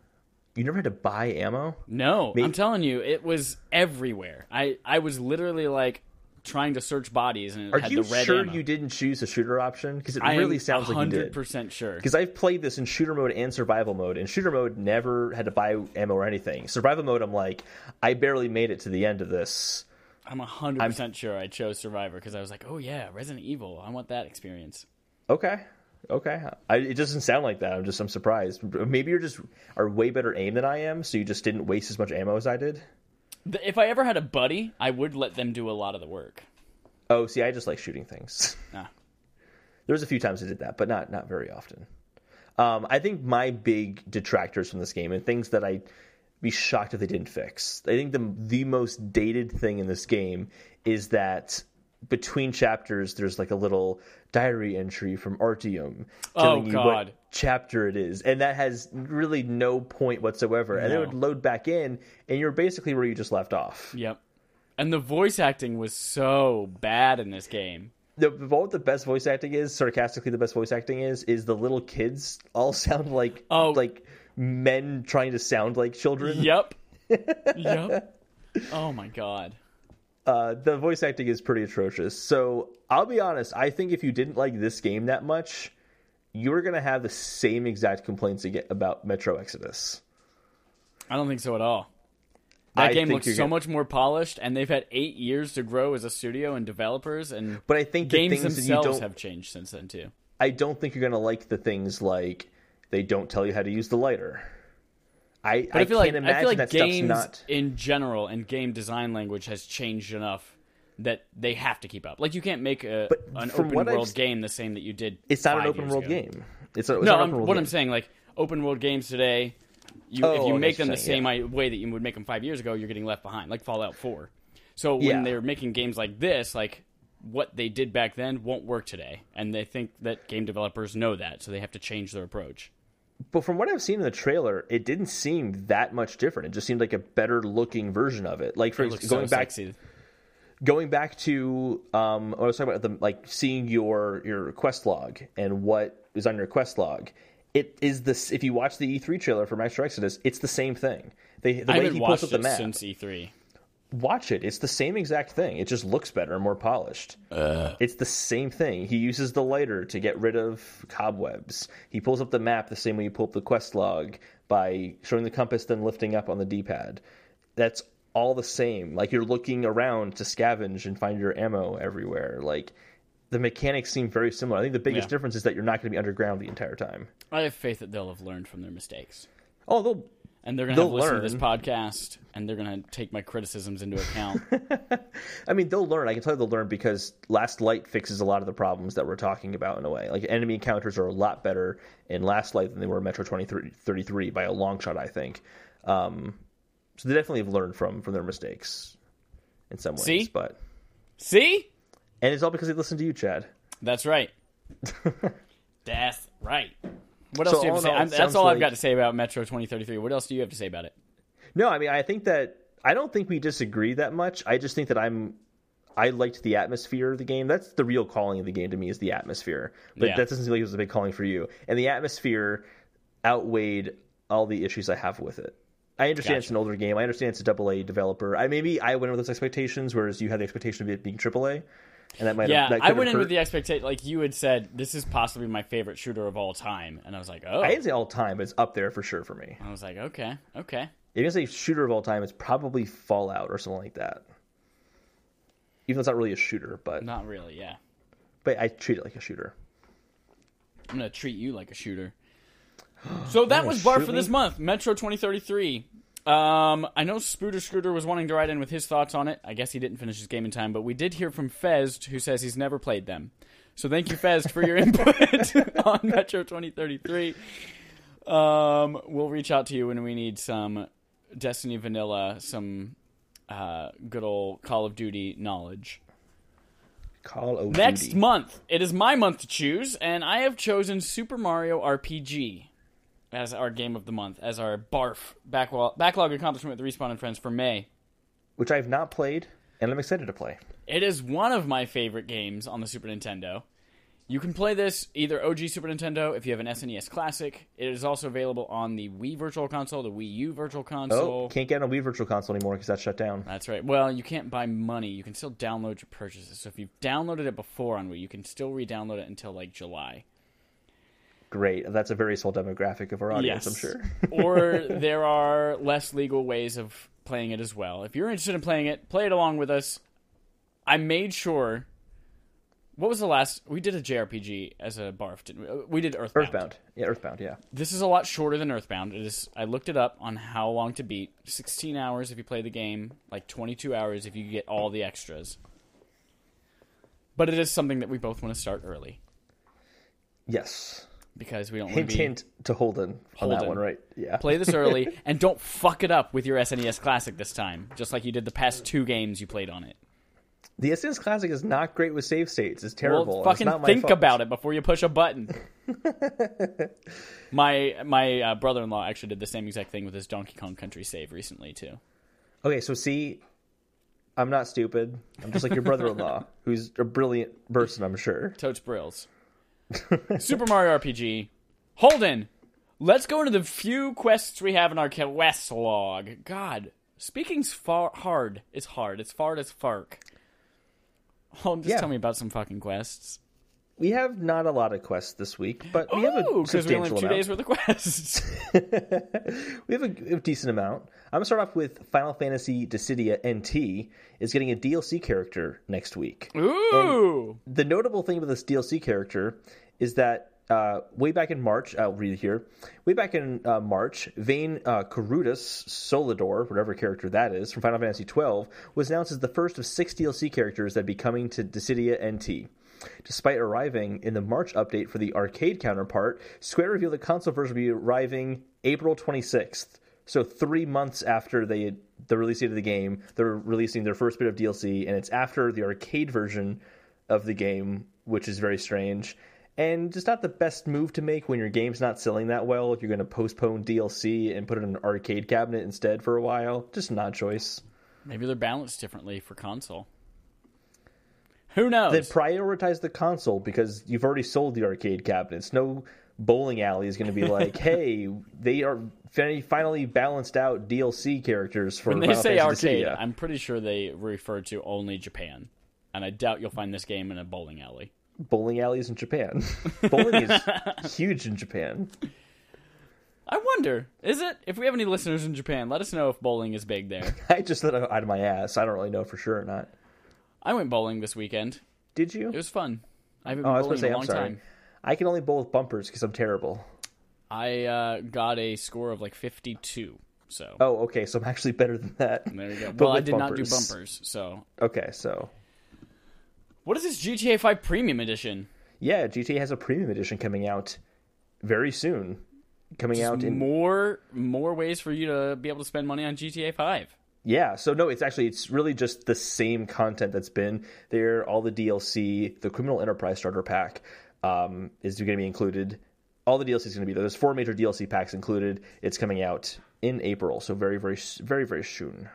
You never had to buy ammo? No. Maybe. I'm telling you, it was everywhere. I, I was literally, like, trying to search bodies, and it Are had the red sure ammo. Are you sure you didn't choose the shooter option? Because it I really sounds like you did. I'm one hundred percent sure. Because I've played this in shooter mode and survival mode, and shooter mode never had to buy ammo or anything. Survival mode, I'm like, I barely made it to the end of this. I'm one hundred percent I'm... sure I chose Survivor because I was like, oh yeah, Resident Evil. I want that experience. Okay. Okay. I, it doesn't sound like that. I'm just, I'm surprised. Maybe you're just are way better aim than I am, so you just didn't waste as much ammo as I did. If I ever had a buddy, I would let them do a lot of the work. Oh, see, I just like shooting things. Ah. There was a few times I did that, but not not very often. Um, I think my big detractors from this game and things that I'd be shocked if they didn't fix. I think the the most dated thing in this game is that between chapters, there's like a little diary entry from Artyom telling oh, God. you what chapter it is. And that has really no point whatsoever. No. And it would load back in, and you're basically where you just left off. Yep. And the voice acting was so bad in this game. The, what the best voice acting is, sarcastically the best voice acting is, is the little kids all sound like oh. like men trying to sound like children. Yep. Yep. Oh, my God. Uh, the voice acting is pretty atrocious. So I'll be honest. I think if you didn't like this game that much, you were going to have the same exact complaints you get about Metro Exodus. I don't think so at all. That I game looks so gonna... much more polished, and they've had eight years to grow as a studio and developers. And but I think the games things themselves that you don't... have changed since then too. I don't think you're going to like the things like they don't tell you how to use the lighter. I, I, I feel can't like, imagine I feel like that games stuff's not... in general and game design language has changed enough that they have to keep up. Like you can't make a, an open world I've... game the same that you did. It's not an open world ago. game. It's, a, it's no. Not an open world what game. I'm saying, like open world games today. You, oh, if you make them the same yeah. way that you would make them five years ago, you're getting left behind, like Fallout four. So when yeah. they're making games like this, like what they did back then won't work today. And they think that game developers know that, so they have to change their approach. But from what I've seen in the trailer, it didn't seem that much different. It just seemed like a better-looking version of it. Like for it going so back, sexy. going back to um, what I was talking about, the, like seeing your your quest log and what is on your quest log. It is this. If you watch the E three trailer for Metro Exodus, it's the same thing. They the I way he pulls up the map since E three. Watch it. It's the same exact thing. It just looks better and more polished. Uh. It's the same thing. He uses the lighter to get rid of cobwebs. He pulls up the map the same way you pull up the quest log by showing the compass, then lifting up on the D-pad. That's all the same. Like you're looking around to scavenge and find your ammo everywhere. Like the mechanics seem very similar. I think the biggest yeah. difference is that you're not going to be underground the entire time. I have faith that they'll have learned from their mistakes. Oh, they'll. And they're going to listen to this podcast, and they're going to take my criticisms into account. I mean, they'll learn. I can tell you they'll learn because Last Light fixes a lot of the problems that we're talking about in a way. Like, enemy encounters are a lot better in Last Light than they were in Metro twenty thirty-three by a long shot, I think. Um, so they definitely have learned from, from their mistakes in some ways. See? But... See? And it's all because they listened to you, Chad. That's right. That's right. What else so do you have to say? All, that's all I've like, got to say about Metro twenty thirty-three. What else do you have to say about it? No, I mean, I think that I don't think we disagree that much. I just think that I'm I liked the atmosphere of the game. That's the real calling of the game to me is the atmosphere. But yeah. that doesn't seem like it was a big calling for you. And the atmosphere outweighed all the issues I have with it. I understand gotcha. It's an older game. I understand it's a double A developer. I maybe I went in with those expectations, whereas you had the expectation of it being triple A. And that might yeah, have, that I went in hurt. with the expectation, like you had said, this is possibly my favorite shooter of all time. And I was like, oh. I didn't say all time, but it's up there for sure for me. I was like, okay, okay. If you say shooter of all time, it's probably Fallout or something like that. Even though it's not really a shooter, but... Not really, yeah. But I treat it like a shooter. I'm going to treat you like a shooter. So that was Barf for this month, Metro twenty thirty-three. Um, I know Spooter Scooter was wanting to write in with his thoughts on it. I guess he didn't finish his game in time, but we did hear from Fezd, who says he's never played them. So thank you, Fezd, for your input on Metro twenty thirty-three. Um, we'll reach out to you when we need some Destiny Vanilla, some uh, good old Call of Duty knowledge. Call of Duty. Next month, it is my month to choose, and I have chosen Super Mario R P G. As our game of the month, as our barf backlog, backlog accomplishment with Respawn and Friends for May. Which I have not played, and I'm excited to play. It is one of my favorite games on the Super Nintendo. You can play this either O G Super Nintendo if you have an S N E S Classic. It is also available on the Wii Virtual Console, the Wii U Virtual Console. Oh, can't get on a Wii Virtual Console anymore because that's shut down. That's right. Well, you can't buy money. You can still download your purchases. So if you've downloaded it before on Wii, you can still re-download it until like July. Great. That's a very small demographic of our audience, yes. I'm sure. Or there are less legal ways of playing it as well. If you're interested in playing it, play it along with us. I made sure. What was the last? We did a J R P G as a barf, didn't we? We did Earthbound. Earthbound, yeah, Earthbound, yeah. This is a lot shorter than Earthbound. It is. I looked it up on how long to beat. sixteen hours if you play the game, like twenty-two hours if you get all the extras. But it is something that we both want to start early. Yes. Because we don't want to be... Hint, hint to Holden on that one, right? Yeah. Play this early, and don't fuck it up with your S N E S Classic this time, just like you did the past two games you played on it. The S N E S Classic is not great with save states. It's terrible. Well, fucking it's not my think fault. About it before you push a button. my my uh, brother-in-law actually did the same exact thing with his Donkey Kong Country save recently, too. Okay, so see, I'm not stupid. I'm just like your brother-in-law, who's a brilliant person, I'm sure. Totes brills. Super Mario R P G. Holden, let's go into the few quests we have in our quest log. God, speaking's far hard. It's hard. It's far as fark. Oh, just yeah. Tell me about some fucking quests. We have not a lot of quests this week, but we Ooh, have a substantial amount. Because we only have two amount. days worth of quests. We have a, a decent amount. I'm going to start off with Final Fantasy Dissidia N T is getting a D L C character next week. Ooh! And the notable thing about this D L C character is that uh, way back in March, I'll read it here, way back in uh, March, Vayne uh, Carudas Solidor, whatever character that is, from Final Fantasy twelve, was announced as the first of six D L C characters that'd be coming to Dissidia N T. Despite arriving in the March update for the arcade counterpart, Square revealed the console version will be arriving April twenty-sixth. So three months after they the release date of the game, they're releasing their first bit of D L C, and it's after the arcade version of the game, which is very strange. And just not the best move to make when your game's not selling that well. If you're going to postpone D L C and put it in an arcade cabinet instead for a while, just not choice. Maybe they're balanced differently for console. Who knows? Then prioritize the console because you've already sold the arcade cabinets. No bowling alley is going to be like, hey, they are finally balanced out D L C characters for Final Fantasy. When they say arcade, I'm pretty sure they refer to only Japan. And I doubt you'll find this game in a bowling alley. Bowling alleys in Japan. Bowling is huge in Japan. I wonder, is it? If we have any listeners in Japan, let us know if bowling is big there. I just let it out of my ass. I don't really know for sure or not. I went bowling this weekend. Did you? It was fun. I haven't been oh, bowling I was say, in a long I'm sorry. time. I can only bowl with bumpers because I'm terrible. I uh, got a score of like fifty-two. So. Oh, okay. So I'm actually better than that. There you go. Well, I did bumpers. not do bumpers. So. Okay, so. What is this G T A five Premium Edition? Yeah, G T A has a Premium Edition coming out very soon. Coming Just out in more more ways for you to be able to spend money on G T A five. Yeah, so no, it's actually, it's really just the same content that's been there. All the D L C, the Criminal Enterprise Starter Pack um, is going to be included. All the D L C is going to be there. There's four major D L C packs included. It's coming out in April, so very, very, very, very soon.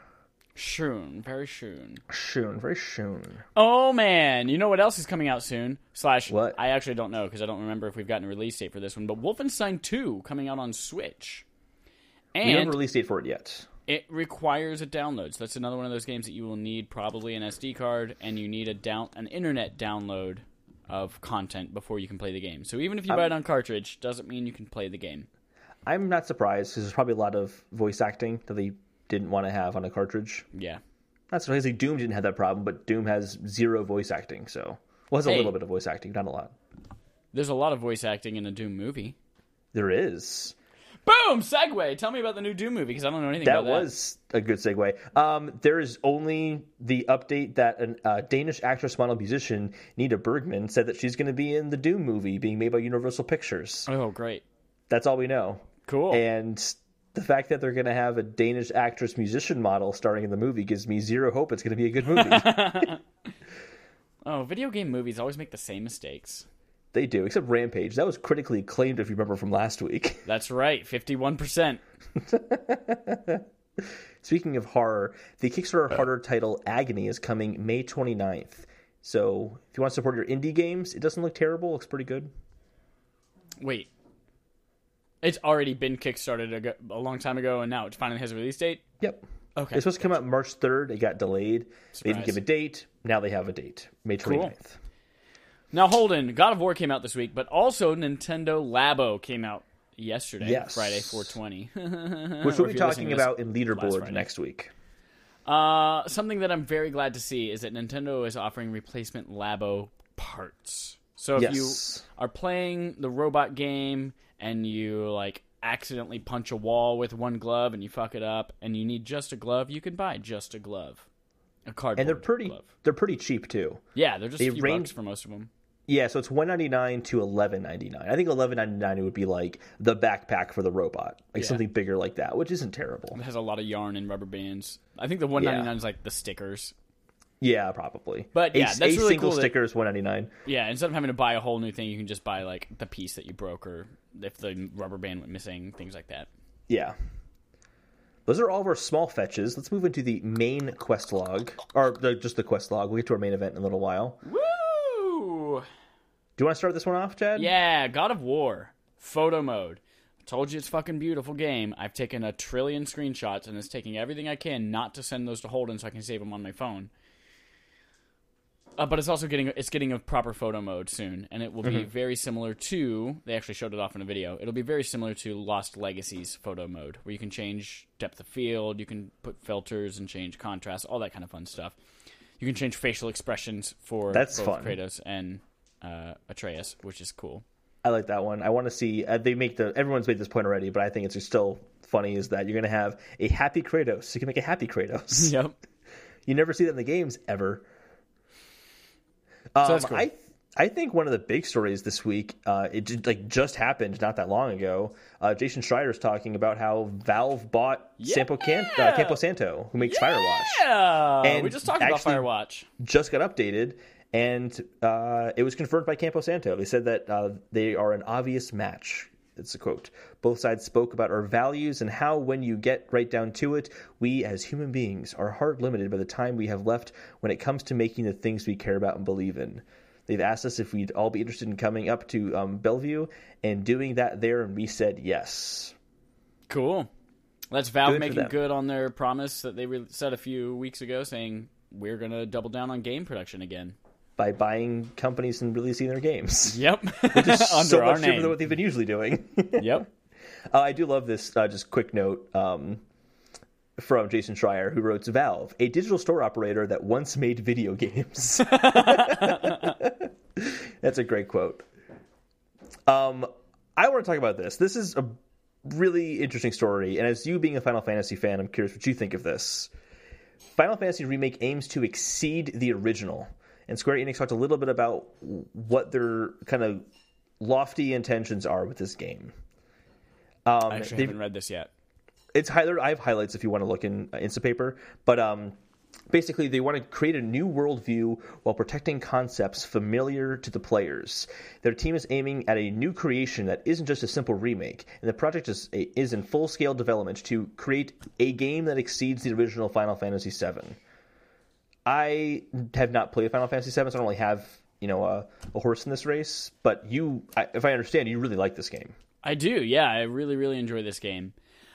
Soon, very soon. Soon, very soon. Oh, man. You know what else is coming out soon? Slash, what? I actually don't know because I don't remember if we've gotten a release date for this one, but Wolfenstein two coming out on Switch. And we don't have a release date for it yet. It requires a download, so that's another one of those games that you will need probably an S D card, and you need a down an internet download of content before you can play the game. So even if you um, buy it on cartridge, doesn't mean you can play the game. I'm not surprised because there's probably a lot of voice acting that they didn't want to have on a cartridge. Yeah, that's surprising. Like Doom didn't have that problem, but Doom has zero voice acting, so well, has a hey, little bit of voice acting, not a lot. There's a lot of voice acting in a Doom movie. There is. Boom! Segue! Tell me about the new Doom movie, because I don't know anything that about that. That was a good segue. Um, there is only the update that a uh, Danish actress, model, musician, Nita Bergman, said that she's going to be in the Doom movie being made by Universal Pictures. Oh, great. That's all we know. Cool. And the fact that they're going to have a Danish actress, musician, model starring in the movie gives me zero hope it's going to be a good movie. Oh, video game movies always make the same mistakes. They do, except Rampage. That was critically acclaimed, if you remember from last week. That's right, fifty-one percent. Speaking of horror, the Kickstarter horror title Agony is coming May twenty-ninth. So if you want to support your indie games, it doesn't look terrible. It looks pretty good. Wait. It's already been kickstarted a, a long time ago, and now it finally has a release date? Yep. Okay. It's supposed to come out March third. It got delayed. Surprise. They didn't give a date. Now they have a date, May twenty-ninth. Cool. Now, Holden, God of War came out this week, but also Nintendo Labo came out yesterday, yes. Friday, four twenty. Which we'll be talking about in Leaderboard next week. Uh, something that I'm very glad to see is that Nintendo is offering replacement Labo parts. So if yes. you are playing the robot game and you like accidentally punch a wall with one glove and you fuck it up and you need just a glove, you can buy just a glove, a cardboard and they're pretty glove. They're pretty cheap too. Yeah, they're just they a few range- bucks for most of them. Yeah, so it's one ninety-nine to eleven ninety-nine. I think eleven ninety-nine would be like the backpack for the robot, like yeah. something bigger like that, which isn't terrible. It has a lot of yarn and rubber bands. I think the one ninety-nine yeah. is like the stickers. Yeah, probably. But yeah, a, that's a really single cool sticker that, is one ninety-nine. Yeah, instead of having to buy a whole new thing, you can just buy like the piece that you broke or if the rubber band went missing, things like that. Yeah. Those are all of our small fetches. Let's move into the main quest log, or the, just the quest log. We'll get to our main event in a little while. Woo! Do you want to start this one off, Chad? Yeah, God of War. Photo mode. I told you it's a fucking beautiful game. I've taken a trillion screenshots and it's taking everything I can not to send those to Holden so I can save them on my phone. Uh, but it's also getting it's getting a proper photo mode soon, and it will mm-hmm. be very similar to... They actually showed it off in a video. It'll be very similar to Lost Legacy's photo mode, where you can change depth of field, you can put filters and change contrast, all that kind of fun stuff. You can change facial expressions for That's both fun. Kratos and... Uh, Atreus, which is cool. I like that one. I want to see uh, they make the everyone's made this point already, but I think it's still funny is that you're going to have a happy Kratos. You can make a happy Kratos. Yep. You never see that in the games ever. Um, so that's cool. I I think one of the big stories this week, uh, it just, like just happened not that long ago. Uh, Jason Schreier's talking about how Valve bought yeah! Sampo Can- uh, Campo Santo, who makes yeah! Firewatch. And we just talked about Firewatch. Just got updated. And uh, it was confirmed by Campo Santo. They said that uh, they are an obvious match. It's a quote. Both sides spoke about our values and how, when you get right down to it, we as human beings are hard limited by the time we have left when it comes to making the things we care about and believe in. They've asked us if we'd all be interested in coming up to um, Bellevue and doing that there, and we said yes. Cool. That's Valve making good on their promise that they said a few weeks ago, saying we're going to double down on game production again. By buying companies and releasing their games. Yep. Which is Under so much cheaper than what they've been usually doing. Yep. Uh, I do love this, uh, just quick note um, from Jason Schreier, who wrote Valve, a digital store operator that once made video games. That's a great quote. Um, I want to talk about this. This is a really interesting story. And as you being a Final Fantasy fan, I'm curious what you think of this. Final Fantasy Remake aims to exceed the original. And Square Enix talked a little bit about what their kind of lofty intentions are with this game. Um, I actually haven't read this yet. It's highlighted. I have highlights if you want to look in uh, Instapaper. But um, basically, they want to create a new worldview while protecting concepts familiar to the players. Their team is aiming at a new creation that isn't just a simple remake. And the project is, a, is in full-scale development to create a game that exceeds the original Final Fantasy seven. I have not played Final Fantasy seven, so I don't really have, you know, a, a horse in this race. But you, I, if I understand, you really like this game. I do, yeah. I really, really enjoy this game.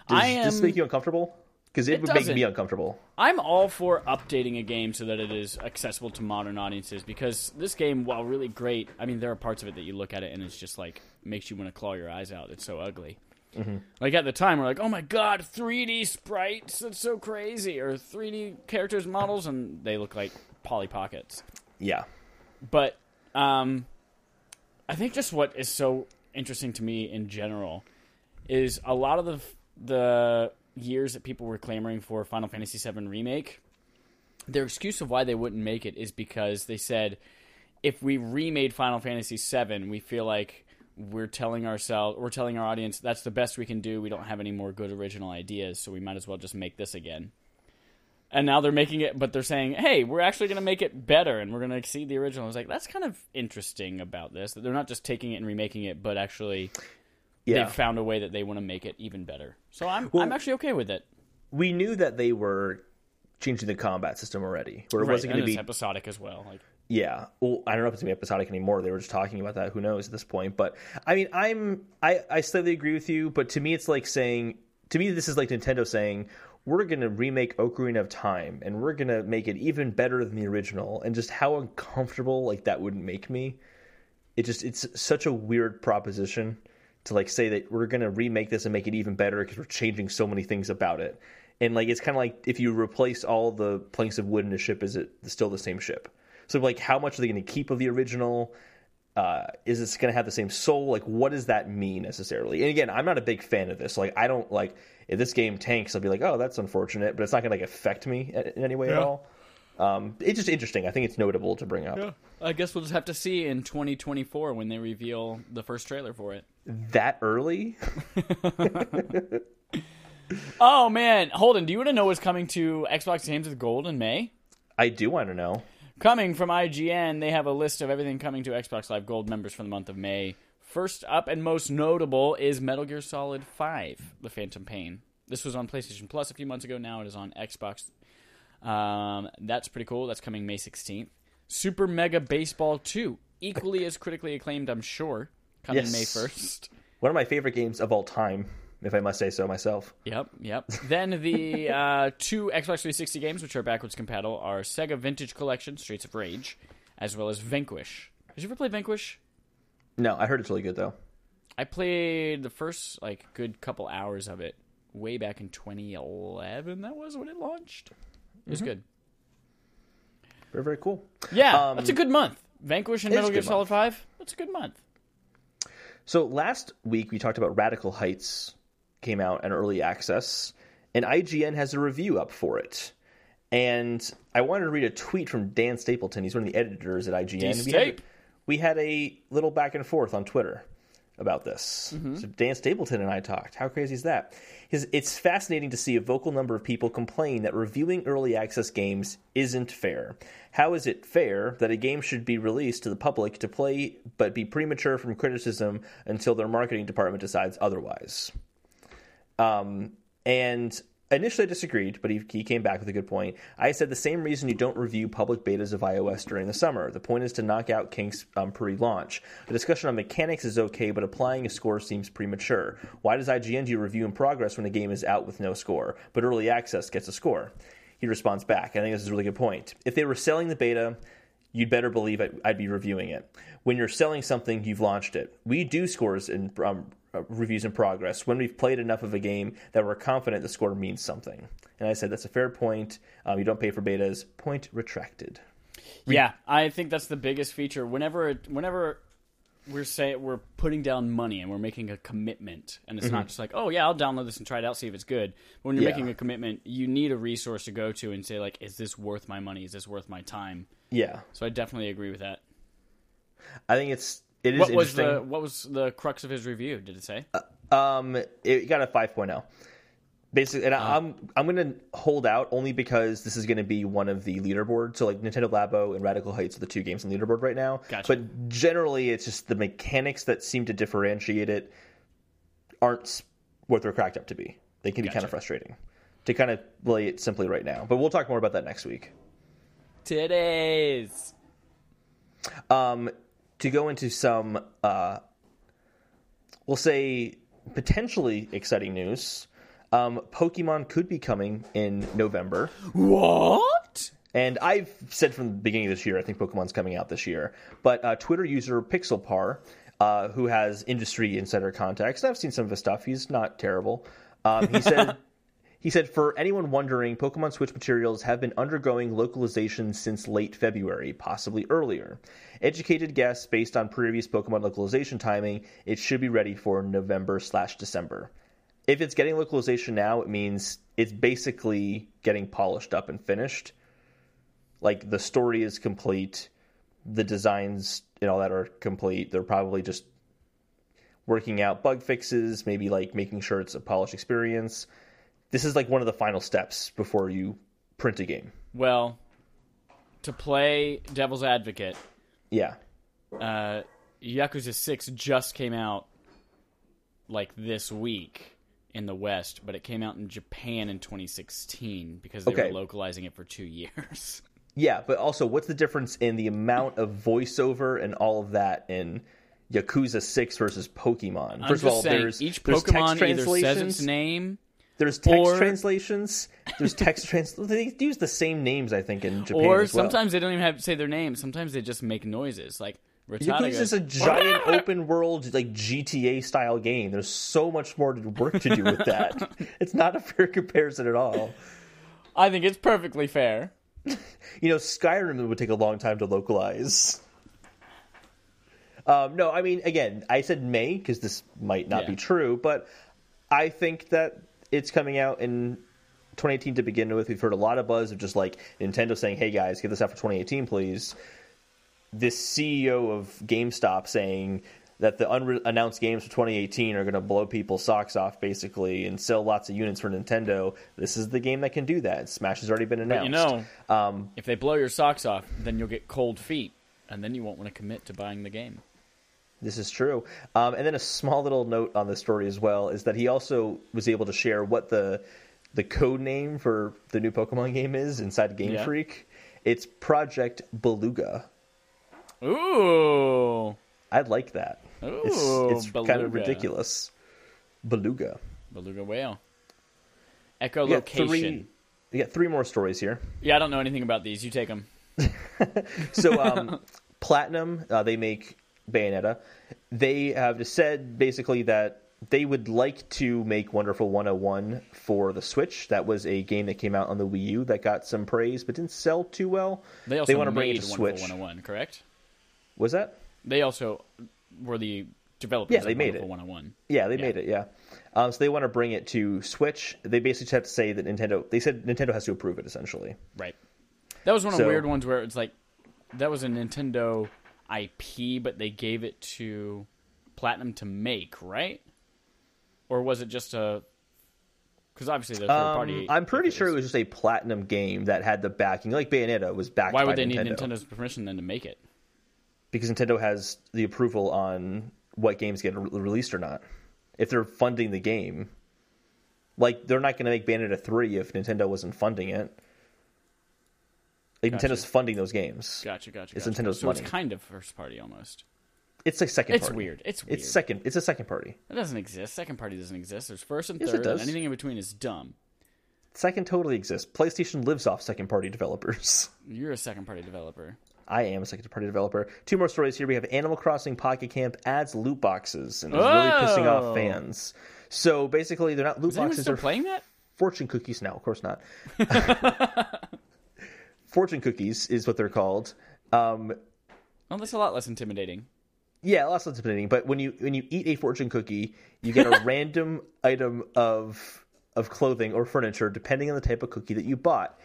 Does I am, this make you uncomfortable? Because it, it would doesn't. make me uncomfortable. I'm all for updating a game so that it is accessible to modern audiences. Because this game, while really great, I mean, there are parts of it that you look at it and it's just like, makes you want to claw your eyes out. It's so ugly. Mm-hmm. Like at the time we're like, oh my god, three D sprites, that's so crazy, or three D characters models, and they look like Polly Pockets. Yeah. But um I think just what is so interesting to me in general is a lot of the the years that people were clamoring for Final Fantasy seven Remake, their excuse of why they wouldn't make it is because they said if we remade Final Fantasy seven, we feel like we're telling ourselves, we're telling our audience that's the best we can do. We don't have any more good original ideas, so we might as well just make this again. And now they're making it, but they're saying, hey, we're actually going to make it better, and we're going to exceed the original. It's like, that's kind of interesting about this, that they're not just taking it and remaking it, but actually yeah. they've found a way that they want to make it even better. So I'm well, I'm actually okay with it. We knew that they were changing the combat system already, where it right, wasn't going to be episodic as well. Like, yeah. Well, I don't know if it's going to be episodic anymore. They were just talking about that. Who knows at this point? But, I mean, I'm, I, I slightly agree with you, but to me it's like saying, to me this is like Nintendo saying, we're going to remake Ocarina of Time, and we're going to make it even better than the original, and just how uncomfortable, like, that would make me. It just, it's such a weird proposition to, like, say that we're going to remake this and make it even better because we're changing so many things about it. And like it's kind of like if you replace all the planks of wood in a ship, is it still the same ship? So like, how much are they going to keep of the original? Uh, is this going to have the same soul? Like, what does that mean necessarily? And again, I'm not a big fan of this. Like, I don't like if this game tanks, I'll be like, oh, that's unfortunate, but it's not going to like affect me in any way yeah. at all. Um, it's just interesting. I think it's notable to bring up. Yeah. I guess we'll just have to see in twenty twenty-four when they reveal the first trailer for it. That early? Oh, man. Holden, do you want to know what's coming to Xbox Games with Gold in May? I do want to know. Coming from I G N, they have a list of everything coming to Xbox Live Gold members for the month of May. First up and most notable is Metal Gear Solid five, The Phantom Pain. This was on PlayStation Plus a few months ago. Now it is on Xbox. Um, that's pretty cool. That's coming May sixteenth. Super Mega Baseball two, equally as critically acclaimed, I'm sure, coming yes. May first. One of my favorite games of all time. If I must say so myself. Yep, yep. Then the uh, two Xbox three sixty games, which are backwards compatible, are Sega Vintage Collection, Streets of Rage, as well as Vanquish. Did you ever play Vanquish? No, I heard it's really good, though. I played the first, like, good couple hours of it way back in twenty eleven, that was when it launched. It was mm-hmm. good. Very, very cool. Yeah, um, that's a good month. Vanquish and Metal Gear Solid five, that's a good month. So last week we talked about Radical Heights. Came out in early access, and I G N has a review up for it. And I wanted to read a tweet from Dan Stapleton. He's one of the editors at I G N. We had, we had a little back and forth on Twitter about this. Mm-hmm. So Dan Stapleton and I talked. How crazy is that? His, it's fascinating to see a vocal number of people complain that reviewing early access games isn't fair. How is it fair that a game should be released to the public to play but be premature from criticism until their marketing department decides otherwise? Um, and initially I disagreed, but he, he came back with a good point. I said the same reason you don't review public betas of iOS during the summer. The point is to knock out kinks um, pre-launch. The discussion on mechanics is okay, but applying a score seems premature. Why does I G N do review in progress when a game is out with no score, but early access gets a score? He responds back. I think this is a really good point. If they were selling the beta, you'd better believe I'd be reviewing it. When you're selling something, you've launched it. We do scores in um, Uh, reviews in progress when we've played enough of a game that we're confident the score means something. And I said that's a fair point. Um, you don't pay for betas. Point retracted. Re- yeah, I think that's the biggest feature. Whenever it, whenever we're say we're putting down money and we're making a commitment, and it's mm-hmm. not just like, oh yeah, I'll download this and try it out, see if it's good. But when you're yeah. making a commitment, you need a resource to go to and say like, is this worth my money? Is this worth my time? Yeah. So I definitely agree with that. I think it's. It is what was the what was the crux of his review? Did it say? Uh, um, it got a five point oh, basically, and oh. I'm I'm gonna hold out only because this is gonna be one of the leaderboard. So like Nintendo Labo and Radical Heights are the two games on the leaderboard right now. Gotcha. But generally, it's just the mechanics that seem to differentiate it aren't what they're cracked up to be. They can be gotcha. kind of frustrating to kind of play it simply right now. But we'll talk more about that next week. Today's. Um. To go into some, uh, we'll say, potentially exciting news, um, Pokemon could be coming in November. What? And I've said from the beginning of this year, I think Pokemon's coming out this year. But uh, Twitter user Pixelpar, uh, who has industry insider contacts, and I've seen some of his stuff. He's not terrible. Um, he said... He said, for anyone wondering, Pokemon Switch materials have been undergoing localization since late February, possibly earlier. Educated guess, based on previous Pokemon localization timing, it should be ready for November slash December. If it's getting localization now, it means it's basically getting polished up and finished. Like, the story is complete. The designs and all that are complete. They're probably just working out bug fixes, maybe, like, making sure it's a polished experience. This is like one of the final steps before you print a game. Well, to play devil's advocate, yeah, uh, Yakuza six just came out like this week in the West, but it came out in Japan in twenty sixteen because they okay. were localizing it for two years. Yeah, but also, what's the difference in the amount of voiceover and all of that in Yakuza six versus Pokemon? First of all, saying, there's each Pokemon there's either says its name. There's text or, translations. There's text translations. They use the same names, I think, in Japan or as well. Sometimes they don't even have to say their names. Sometimes they just make noises. Like, It's just a giant open world, like G T A style game. There's so much more work to do with that. It's not a fair comparison at all. I think it's perfectly fair. You know, Skyrim would take a long time to localize. Um, no, I mean, again, I said May because this might not yeah. be true, but I think that it's coming out in twenty eighteen to begin with. We've heard a lot of buzz of just like Nintendo saying, hey guys, get this out for twenty eighteen, please. This C E O of GameStop saying that the unannounced games for twenty eighteen are going to blow people's socks off, basically, and sell lots of units for Nintendo. This is the game that can do that. Smash has already been announced. But you know, um, if they blow your socks off, then you'll get cold feet, and then you won't want to commit to buying the game. This is true. Um, and then a small little note on the story as well is that he also was able to share what the the code name for the new Pokemon game is inside Game yeah. Freak. It's Project Beluga. Ooh, I like that. Ooh, it's it's kind of ridiculous. Beluga, beluga whale. Echolocation. Three, we got three more stories here. Yeah, I don't know anything about these. You take them. So, um, Platinum, uh, they make Bayonetta. They have just said basically that they would like to make Wonderful one oh one for the Switch. That was a game that came out on the Wii U that got some praise but didn't sell too well. They also they want to bring it to Switch. Wonderful one oh one, correct? Was that? They also were the developers yeah, they of made Wonderful it. one oh one. Yeah, they yeah. made it, yeah. Um, so they want to bring it to Switch. They basically have to say that Nintendo... They said Nintendo has to approve it, essentially. Right. That was one of so, the weird ones where it's like... That was a Nintendo I P, but they gave it to Platinum to make, right? Or was it just a... Because obviously they're third-party... Um, I'm pretty sure it was just a Platinum game that had the backing. Like Bayonetta was backed by Nintendo. Why would they Nintendo. need Nintendo's permission then to make it? Because Nintendo has the approval on what games get re- released or not. If they're funding the game. Like, they're not going to make Bayonetta three if Nintendo wasn't funding it. Like, gotcha. Nintendo's funding those games. Gotcha, gotcha, It's gotcha. Nintendo's so money. It's kind of first party almost. It's like second it's party. It's weird. It's weird. It's second. It's a second party. It doesn't exist. Second party doesn't exist. There's first and yes, third, and anything in between is dumb. Second totally exists. PlayStation lives off second party developers. You're a second party developer. I am a second-party developer. Two more stories here. We have Animal Crossing Pocket Camp adds loot boxes, and it's really pissing off fans. So basically, they're not loot Is boxes. They're playing that? Fortune cookies. No, of course not. Fortune cookies is what they're called. Um, well, that's a lot less intimidating. Yeah, a lot less intimidating. But when you when you eat a fortune cookie, you get a random item of of clothing or furniture, depending on the type of cookie that you bought.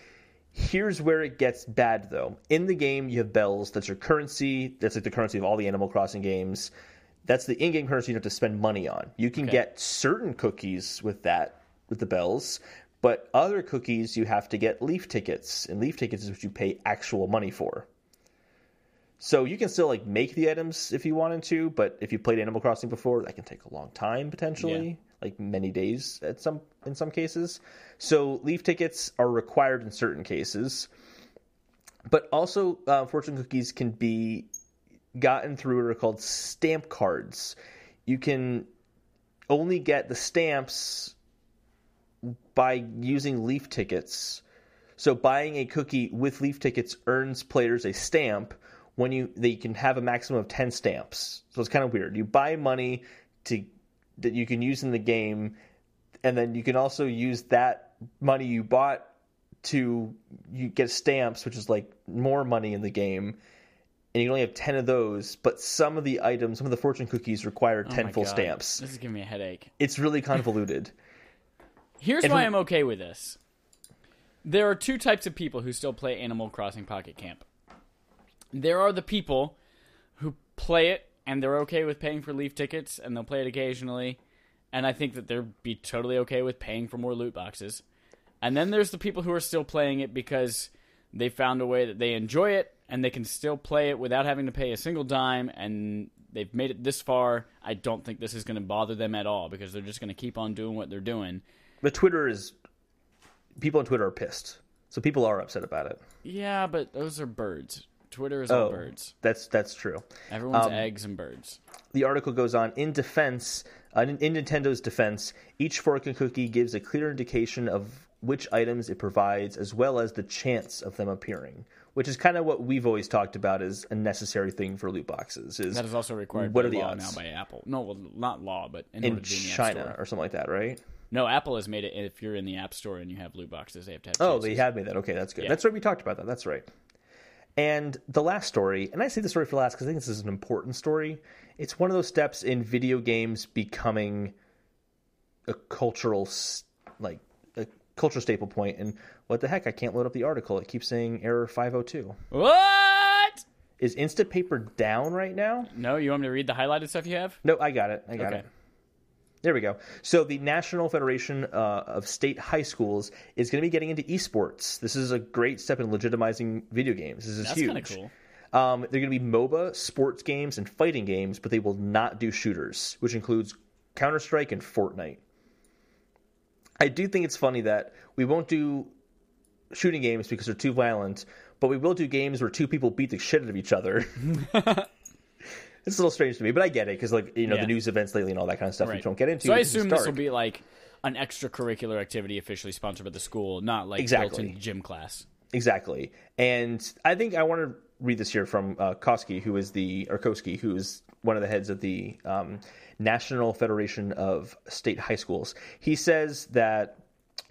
Here's where it gets bad, though. In the game, you have bells. That's your currency. That's like the currency of all the Animal Crossing games. That's the in-game currency you have to spend money on. You can okay. get certain cookies with that, with the bells, but other cookies you have to get leaf tickets, and leaf tickets is what you pay actual money for. So you can still like make the items if you wanted to, but if you played Animal Crossing before, that can take a long time potentially. Yeah. Like many days at some in some cases. So leaf tickets are required in certain cases. But also uh, fortune cookies can be gotten through what are called stamp cards. You can only get the stamps by using leaf tickets. So buying a cookie with leaf tickets earns players a stamp when you they can have a maximum of ten stamps. So it's kind of weird. You buy money to that you can use in the game, and then you can also use that money you bought to you get stamps, which is like more money in the game, and you only have ten of those, but some of the items, some of the fortune cookies require oh ten full God. stamps. This is giving me a headache. It's really convoluted. Here's and why we- I'm okay with this. There are two types of people who still play Animal Crossing Pocket Camp. There are the people who play it and they're okay with paying for leaf tickets, and they'll play it occasionally. And I think that they'll be totally okay with paying for more loot boxes. And then there's the people who are still playing it because they found a way that they enjoy it, and they can still play it without having to pay a single dime, and they've made it this far. I don't think this is going to bother them at all, because they're just going to keep on doing what they're doing. But Twitter is... People on Twitter are pissed. So people are upset about it. Yeah, but those are birds. Twitter is all oh, birds. That's that's true. Everyone's um, eggs and birds. The article goes on. In defense, uh, in Nintendo's defense, each fortune cookie gives a clear indication of which items it provides, as well as the chance of them appearing, which is kind of what we've always talked about as a necessary thing for loot boxes. Is that is also required what by are the law odds? now by Apple. No, well, not law, but in, in China or something like that, right? No, Apple has made it if you're in the App Store and you have loot boxes, they have to have chances. Oh, they have made that. Okay, that's good. Yeah. That's right. We talked about that. That's right. And the last story, and I say the story for last because I think this is an important story. It's one of those steps in video games becoming a cultural, like a culture staple point. And what the heck? I can't load up the article. It keeps saying error five oh two. What? Is Instapaper down right now? No, you want me to read the highlighted stuff you have? No, I got it. I got okay. it. There we go. So the National Federation uh, of State High Schools is going to be getting into esports. This is a great step in legitimizing video games. This is That's huge. That's kind of cool. Um, they're going to be MOBA, sports games, and fighting games, but they will not do shooters, which includes Counter-Strike and Fortnite. I do think it's funny that we won't do shooting games because they're too violent, but we will do games where two people beat the shit out of each other. It's a little strange to me, but I get it because, like, you know, yeah. the news events lately and all that kind of stuff right. you don't get into. So I assume this will be like an extracurricular activity officially sponsored by the school, not like exactly. built-in gym class. Exactly. And I think I want to read this here from uh, Koski, who is the or Koski, who is one of the heads of the um, National Federation of State High Schools. He says that.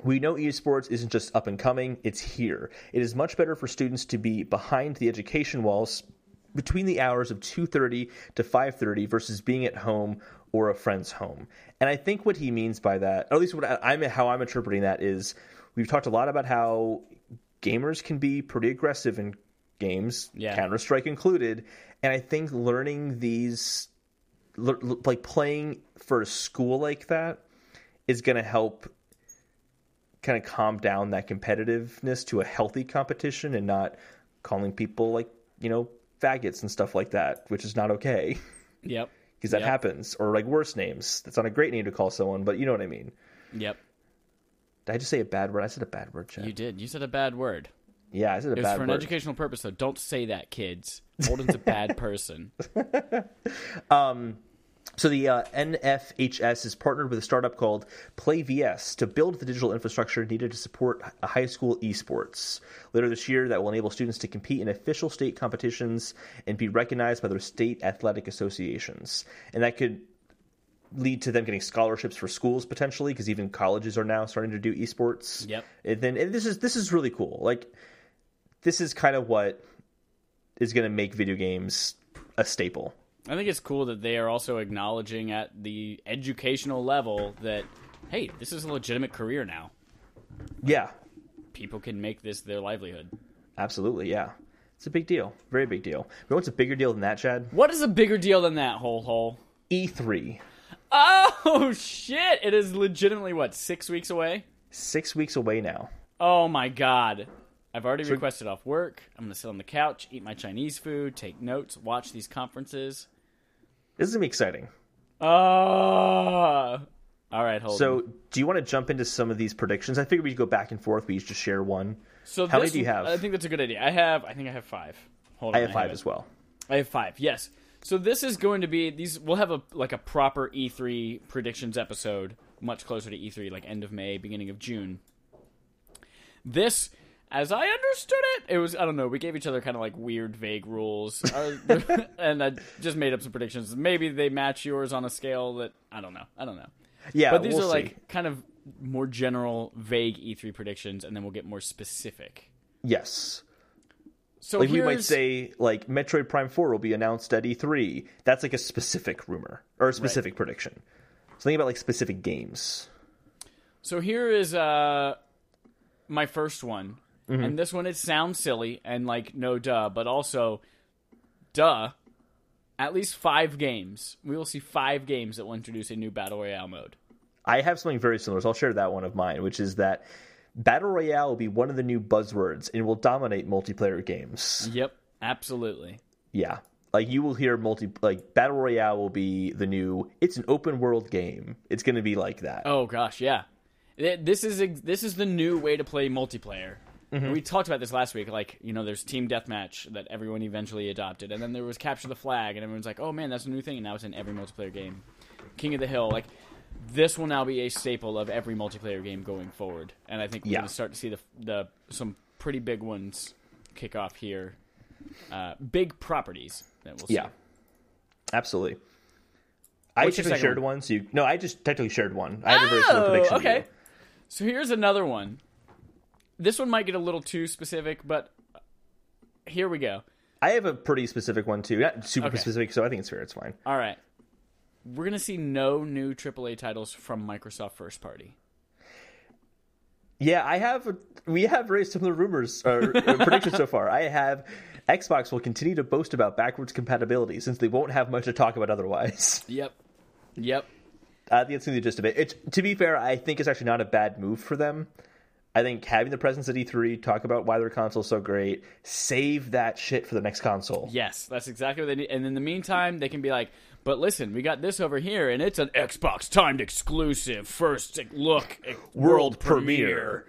We know esports isn't just up and coming, it's here. It is much better for students to be behind the education walls between the hours of two thirty to five thirty versus being at home or a friend's home. And I think what he means by that, or at least what I'm how I'm interpreting that is, we've talked a lot about how gamers can be pretty aggressive in games, yeah. Counter-Strike included, and I think learning these, like playing for a school like that is going to help kind of calm down that competitiveness to a healthy competition and not calling people, like, you know, faggots and stuff like that, which is not okay. Yep. Because that yep. happens. Or like worse names. That's not a great name to call someone, but you know what I mean. Yep. Did I just say a bad word? I said a bad word, Chad. You did. You said a bad word. Yeah, I said a bad word. It was for an educational purpose, though. Don't say that, kids. Holden's a bad person. um... So the uh, N F H S is partnered with a startup called PlayVS to build the digital infrastructure needed to support high school esports. Later this year, that will enable students to compete in official state competitions and be recognized by their state athletic associations. And that could lead to them getting scholarships for schools potentially, because even colleges are now starting to do esports. Yep. And then and this is this is really cool. Like, this is kind of what is going to make video games a staple. I think it's cool that they are also acknowledging at the educational level that, hey, this is a legitimate career now. Yeah. People can make this their livelihood. Absolutely, yeah. It's a big deal. Very big deal. You know what's a bigger deal than that, Chad? What is a bigger deal than that, Hole Hole? E three. Oh, shit! It is legitimately, what, six weeks away? Six weeks away now. Oh, my God. I've already requested off work. I'm going to sit on the couch, eat my Chinese food, take notes, watch these conferences. This is going to be exciting. Oh. Uh, all right, hold on. So, do you want to jump into some of these predictions? I figured we'd go back and forth. We each just share one. So How this, many do you have? I think that's a good idea. I have, I think I have five. Hold on. I have I five have as well. I have five, yes. So, this is going to be, these. we'll have a like a proper E three predictions episode, much closer to E three, like end of May, beginning of June. This, as I understood it, it was, I don't know, we gave each other kind of like weird, vague rules. And I just made up some predictions. Maybe they match yours on a scale that, I don't know. I don't know. Yeah, But these we'll are like see. kind of more general, vague E three predictions, and then we'll get more specific. Yes. So like we might say, like, Metroid Prime four will be announced at E three. That's like a specific rumor, or a specific right. prediction. So think about like specific games. So here is uh, my first one. Mm-hmm. And this one, it sounds silly and like no duh, but also duh. At least five games. We will see five games that will introduce a new Battle Royale mode. I have something very similar, so I'll share that one of mine, which is that Battle Royale will be one of the new buzzwords and will dominate multiplayer games. Yep, absolutely. Yeah. Like you will hear multi like Battle Royale will be the new, it's an open world game. It's going to be like that. Oh gosh, yeah. This is this is the new way to play multiplayer. Mm-hmm. We talked about this last week, like, you know, there's Team Deathmatch that everyone eventually adopted, and then there was Capture the Flag, and everyone's like, oh man, that's a new thing, and now it's in every multiplayer game. King of the Hill, like, this will now be a staple of every multiplayer game going forward. And I think we're yeah. going to start to see the the some pretty big ones kick off here. Uh, big properties that we'll see. Yeah, absolutely. What's I technically shared one? one. So you, no, I just technically shared one. I had a very similar prediction. Okay. So here's another one. This one might get a little too specific, but here we go. I have a pretty specific one, too. Not super okay. specific, so I think it's fair. It's fine. All right. We're going to see no new triple A titles from Microsoft First Party. Yeah, I have. A, we have very similar rumors or predictions so far. I have Xbox will continue to boast about backwards compatibility since they won't have much to talk about otherwise. Yep. Yep. I think it's going to be just a bit. It's, to be fair, I think it's actually not a bad move for them. I think having the presence at E three, talk about why their console is so great, save that shit for the next console. Yes, that's exactly what they need. And in the meantime, they can be like, but listen, we got this over here, and it's an Xbox timed exclusive first look world, world premiere.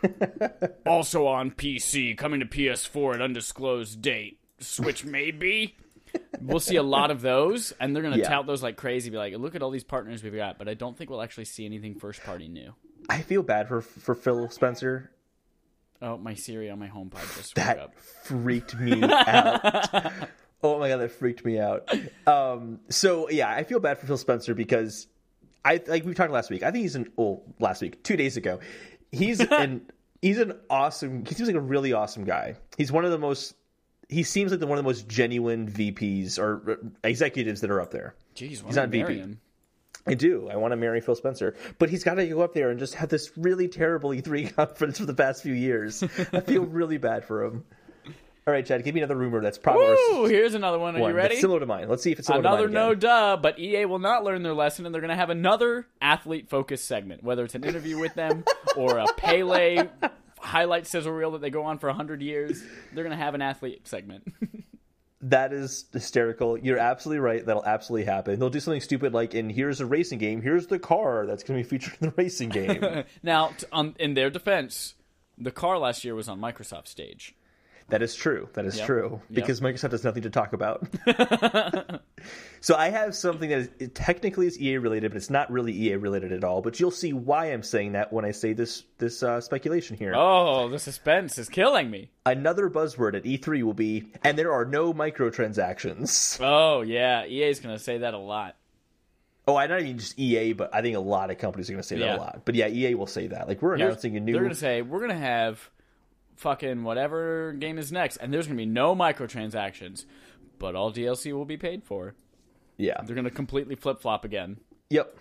premiere. Also on P C, coming to P S four at undisclosed date. Switch maybe. We'll see a lot of those, and they're going to yeah. tout those like crazy. Be like, look at all these partners we've got, but I don't think we'll actually see anything first party new. I feel bad for for Phil Spencer. Oh, my Siri on my HomePod just that up. freaked me out. Oh my god, that freaked me out. Um, so yeah, I feel bad for Phil Spencer because I like we talked last week. I think he's an oh last week, two days ago. He's an he's an awesome. He seems like a really awesome guy. He's one of the most. He seems like the one of the most genuine V Ps or executives that are up there. Jeez, he's not V P. Him. I do. I want to marry Phil Spencer. But he's got to go up there and just have this really terrible E three conference for the past few years. I feel really bad for him. All right, Chad, give me another rumor that's probably... Ooh, here's another one. Are one you ready? That's similar to mine. Let's see if it's similar another to mine. Another no-duh, but E A will not learn their lesson, and they're going to have another athlete-focused segment, whether it's an interview with them or a Pele highlight sizzle reel that they go on for one hundred years. They're going to have an athlete segment. That is hysterical. You're absolutely right. That'll absolutely happen. They'll do something stupid like, and here's a racing game. Here's the car that's going to be featured in the racing game. Now, um, in their defense, the car last year was on Microsoft's stage. That is true. That is yep. true. Because yep. Microsoft has nothing to talk about. So I have something that is, technically is E A related, but it's not really E A related at all. But you'll see why I'm saying that when I say this this uh, speculation here. Oh, the suspense is killing me. Another buzzword at E three will be, and there are no microtransactions. Oh, yeah. E A's going to say that a lot. Oh, I don't even just E A, but I think a lot of companies are going to say yeah. that a lot. But yeah, E A will say that. Like, we're announcing yeah, a new... They're going to say, we're going to have... fucking whatever game is next, and there's gonna be no microtransactions, but all D L C will be paid for. Yeah, they're gonna completely flip-flop again. Yep,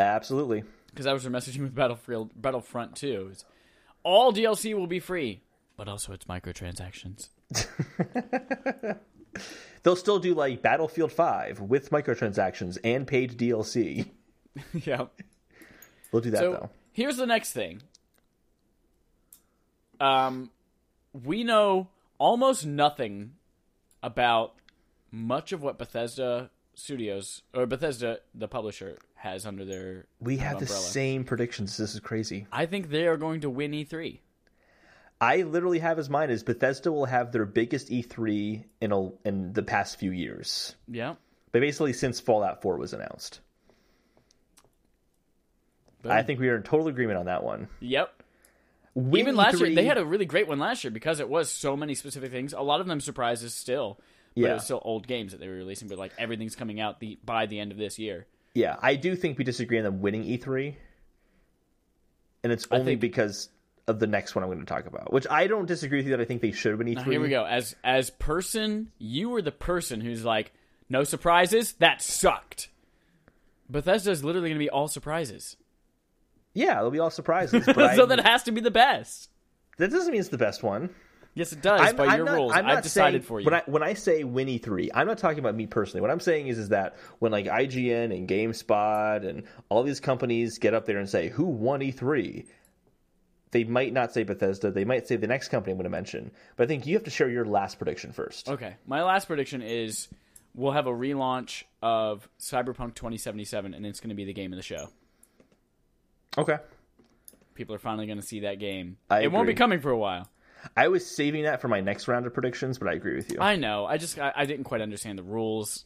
absolutely. Because I was messaging with Battlefield Battlefront two, it's, all D L C will be free, but also it's microtransactions. They'll still do like Battlefield five with microtransactions and paid D L C. Yeah, we'll do that. So, though, here's the next thing. Um, we know almost nothing about much of what Bethesda Studios or Bethesda, the publisher, has under their we have umbrella. The same predictions. This is crazy. I think they are going to win E three. I literally have as mine is Bethesda will have their biggest E three in a, in the past few years. Yeah, but basically since Fallout four was announced. Boom. I think we are in total agreement on that one. Yep. Win Even last three. year, they had a really great one last year because it was so many specific things. A lot of them surprises still, but yeah. it was still old games that they were releasing. But like everything's coming out the, by the end of this year. Yeah, I do think we disagree on them winning E three, and it's only think, because of the next one I'm going to talk about, which I don't disagree with you that I think they should win E three. Now here we go. As as person, you were the person who's like, no surprises. That sucked. Bethesda's literally going to be all surprises. Yeah, they'll be all surprises. But so I, that has to be the best. That doesn't mean it's the best one. Yes, it does, I'm, by I'm your not, rules. I'm I've decided saying, for you. When I, when I say win E three, I'm not talking about me personally. What I'm saying is, is that when like I G N and GameSpot and all these companies get up there and say, who won E three? They might not say Bethesda. They might say the next company I'm going to mention. But I think you have to share your last prediction first. Okay. My last prediction is we'll have a relaunch of Cyberpunk twenty seventy-seven, and it's going to be the game of the show. Okay. People are finally going to see that game. I it agree. won't be coming for a while. I was saving that for my next round of predictions, but I agree with you. I know. I just I, I didn't quite understand the rules.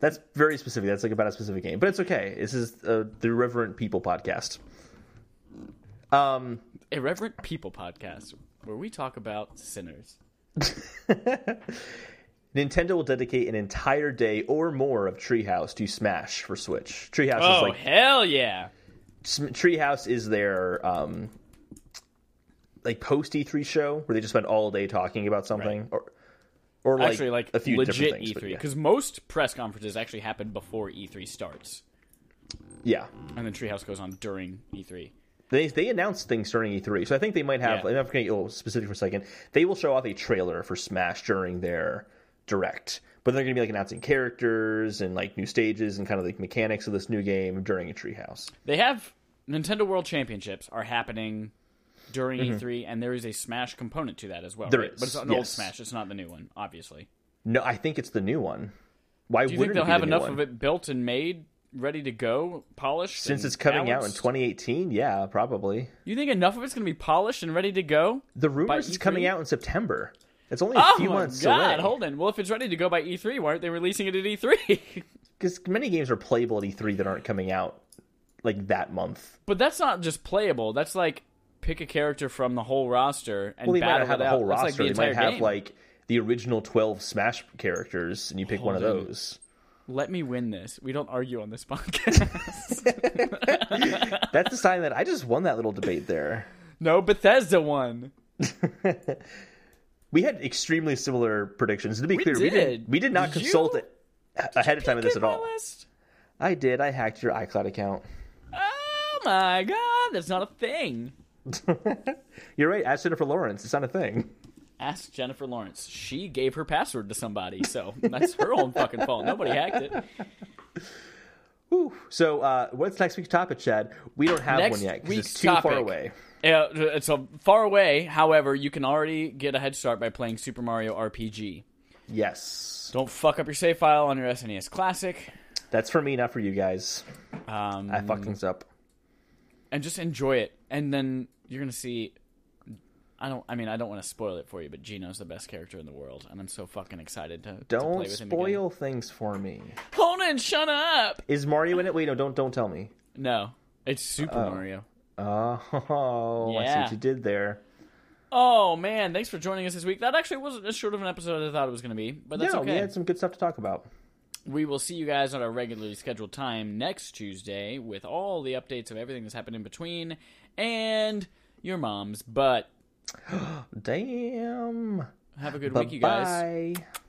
That's very specific. That's like about a specific game, but it's okay. This is uh, the Irreverent People podcast. Um, Irreverent People podcast, where we talk about sinners. Nintendo will dedicate an entire day or more of Treehouse to Smash for Switch. Treehouse oh, is like hell yeah. Treehouse is their um, like post E three show where they just spend all day talking about something, right. or or like, actually, like a few legit different things, E three because yeah. most press conferences actually happen before E three starts. Yeah, and then Treehouse goes on during E three. They they announced things during E three, so I think they might have. Yeah. I'm not going to get specific for a second. They will show off a trailer for Smash during their direct, but they're going to be like announcing characters and like new stages and kind of like mechanics of this new game during a Treehouse. They have Nintendo World Championships are happening during mm-hmm. E three, and there is a Smash component to that as well. There right? is, but it's an yes. old Smash. It's not the new one, obviously. No, I think it's the new one. Why Do you wouldn't think they'll it be have the enough one? Of it built and made? Ready to go, polished? Since it's coming balanced? Out in twenty eighteen, yeah, probably. You think enough of it's going to be polished and ready to go? The rumor is coming out in September. It's only a oh few months God, away. Hold on. Well, if it's ready to go by E three, why aren't they releasing it at E three? Because many games are playable at E three that aren't coming out like that month. But that's not just playable. That's like pick a character from the whole roster and well, battle have it the out. Whole roster. Like the they might have game. Like the original twelve Smash characters, and you pick Hold one of in. Those. Let me win this. We don't argue on this podcast. That's a sign that I just won that little debate there. No, Bethesda won. We had extremely similar predictions. To be we clear, did. we did we did not did consult you? It ahead of time of this at all. List? I did. I hacked your iCloud account. Oh my God, that's not a thing. You're right. Ask Jennifer Lawrence. It's not a thing. Ask Jennifer Lawrence. She gave her password to somebody, so that's her own fucking fault. Nobody hacked it. Ooh. So uh, what's next week's topic, Chad? We don't have next one yet because it's too topic. Far away. Uh, it's a far away. However, you can already get a head start by playing Super Mario R P G. Yes. Don't fuck up your save file on your S N E S Classic. That's for me, not for you guys. Um, I fucked things up. And just enjoy it. And then you're going to see... I don't. I mean, I don't want to spoil it for you, but Gino's the best character in the world, and I'm so fucking excited to, to play with him again. Don't spoil things for me. Holden, shut up. Is Mario in it? Wait, no, don't don't tell me. No, it's Super Uh-oh. Mario. Oh, yeah. I see what you did there. Oh man, thanks for joining us this week. That actually wasn't as short of an episode as I thought it was going to be, but that's no, okay. We had some good stuff to talk about. We will see you guys at our regularly scheduled time next Tuesday with all the updates of everything that's happened in between and your mom's butt. Damn. Have a good Bye-bye. Week, you guys.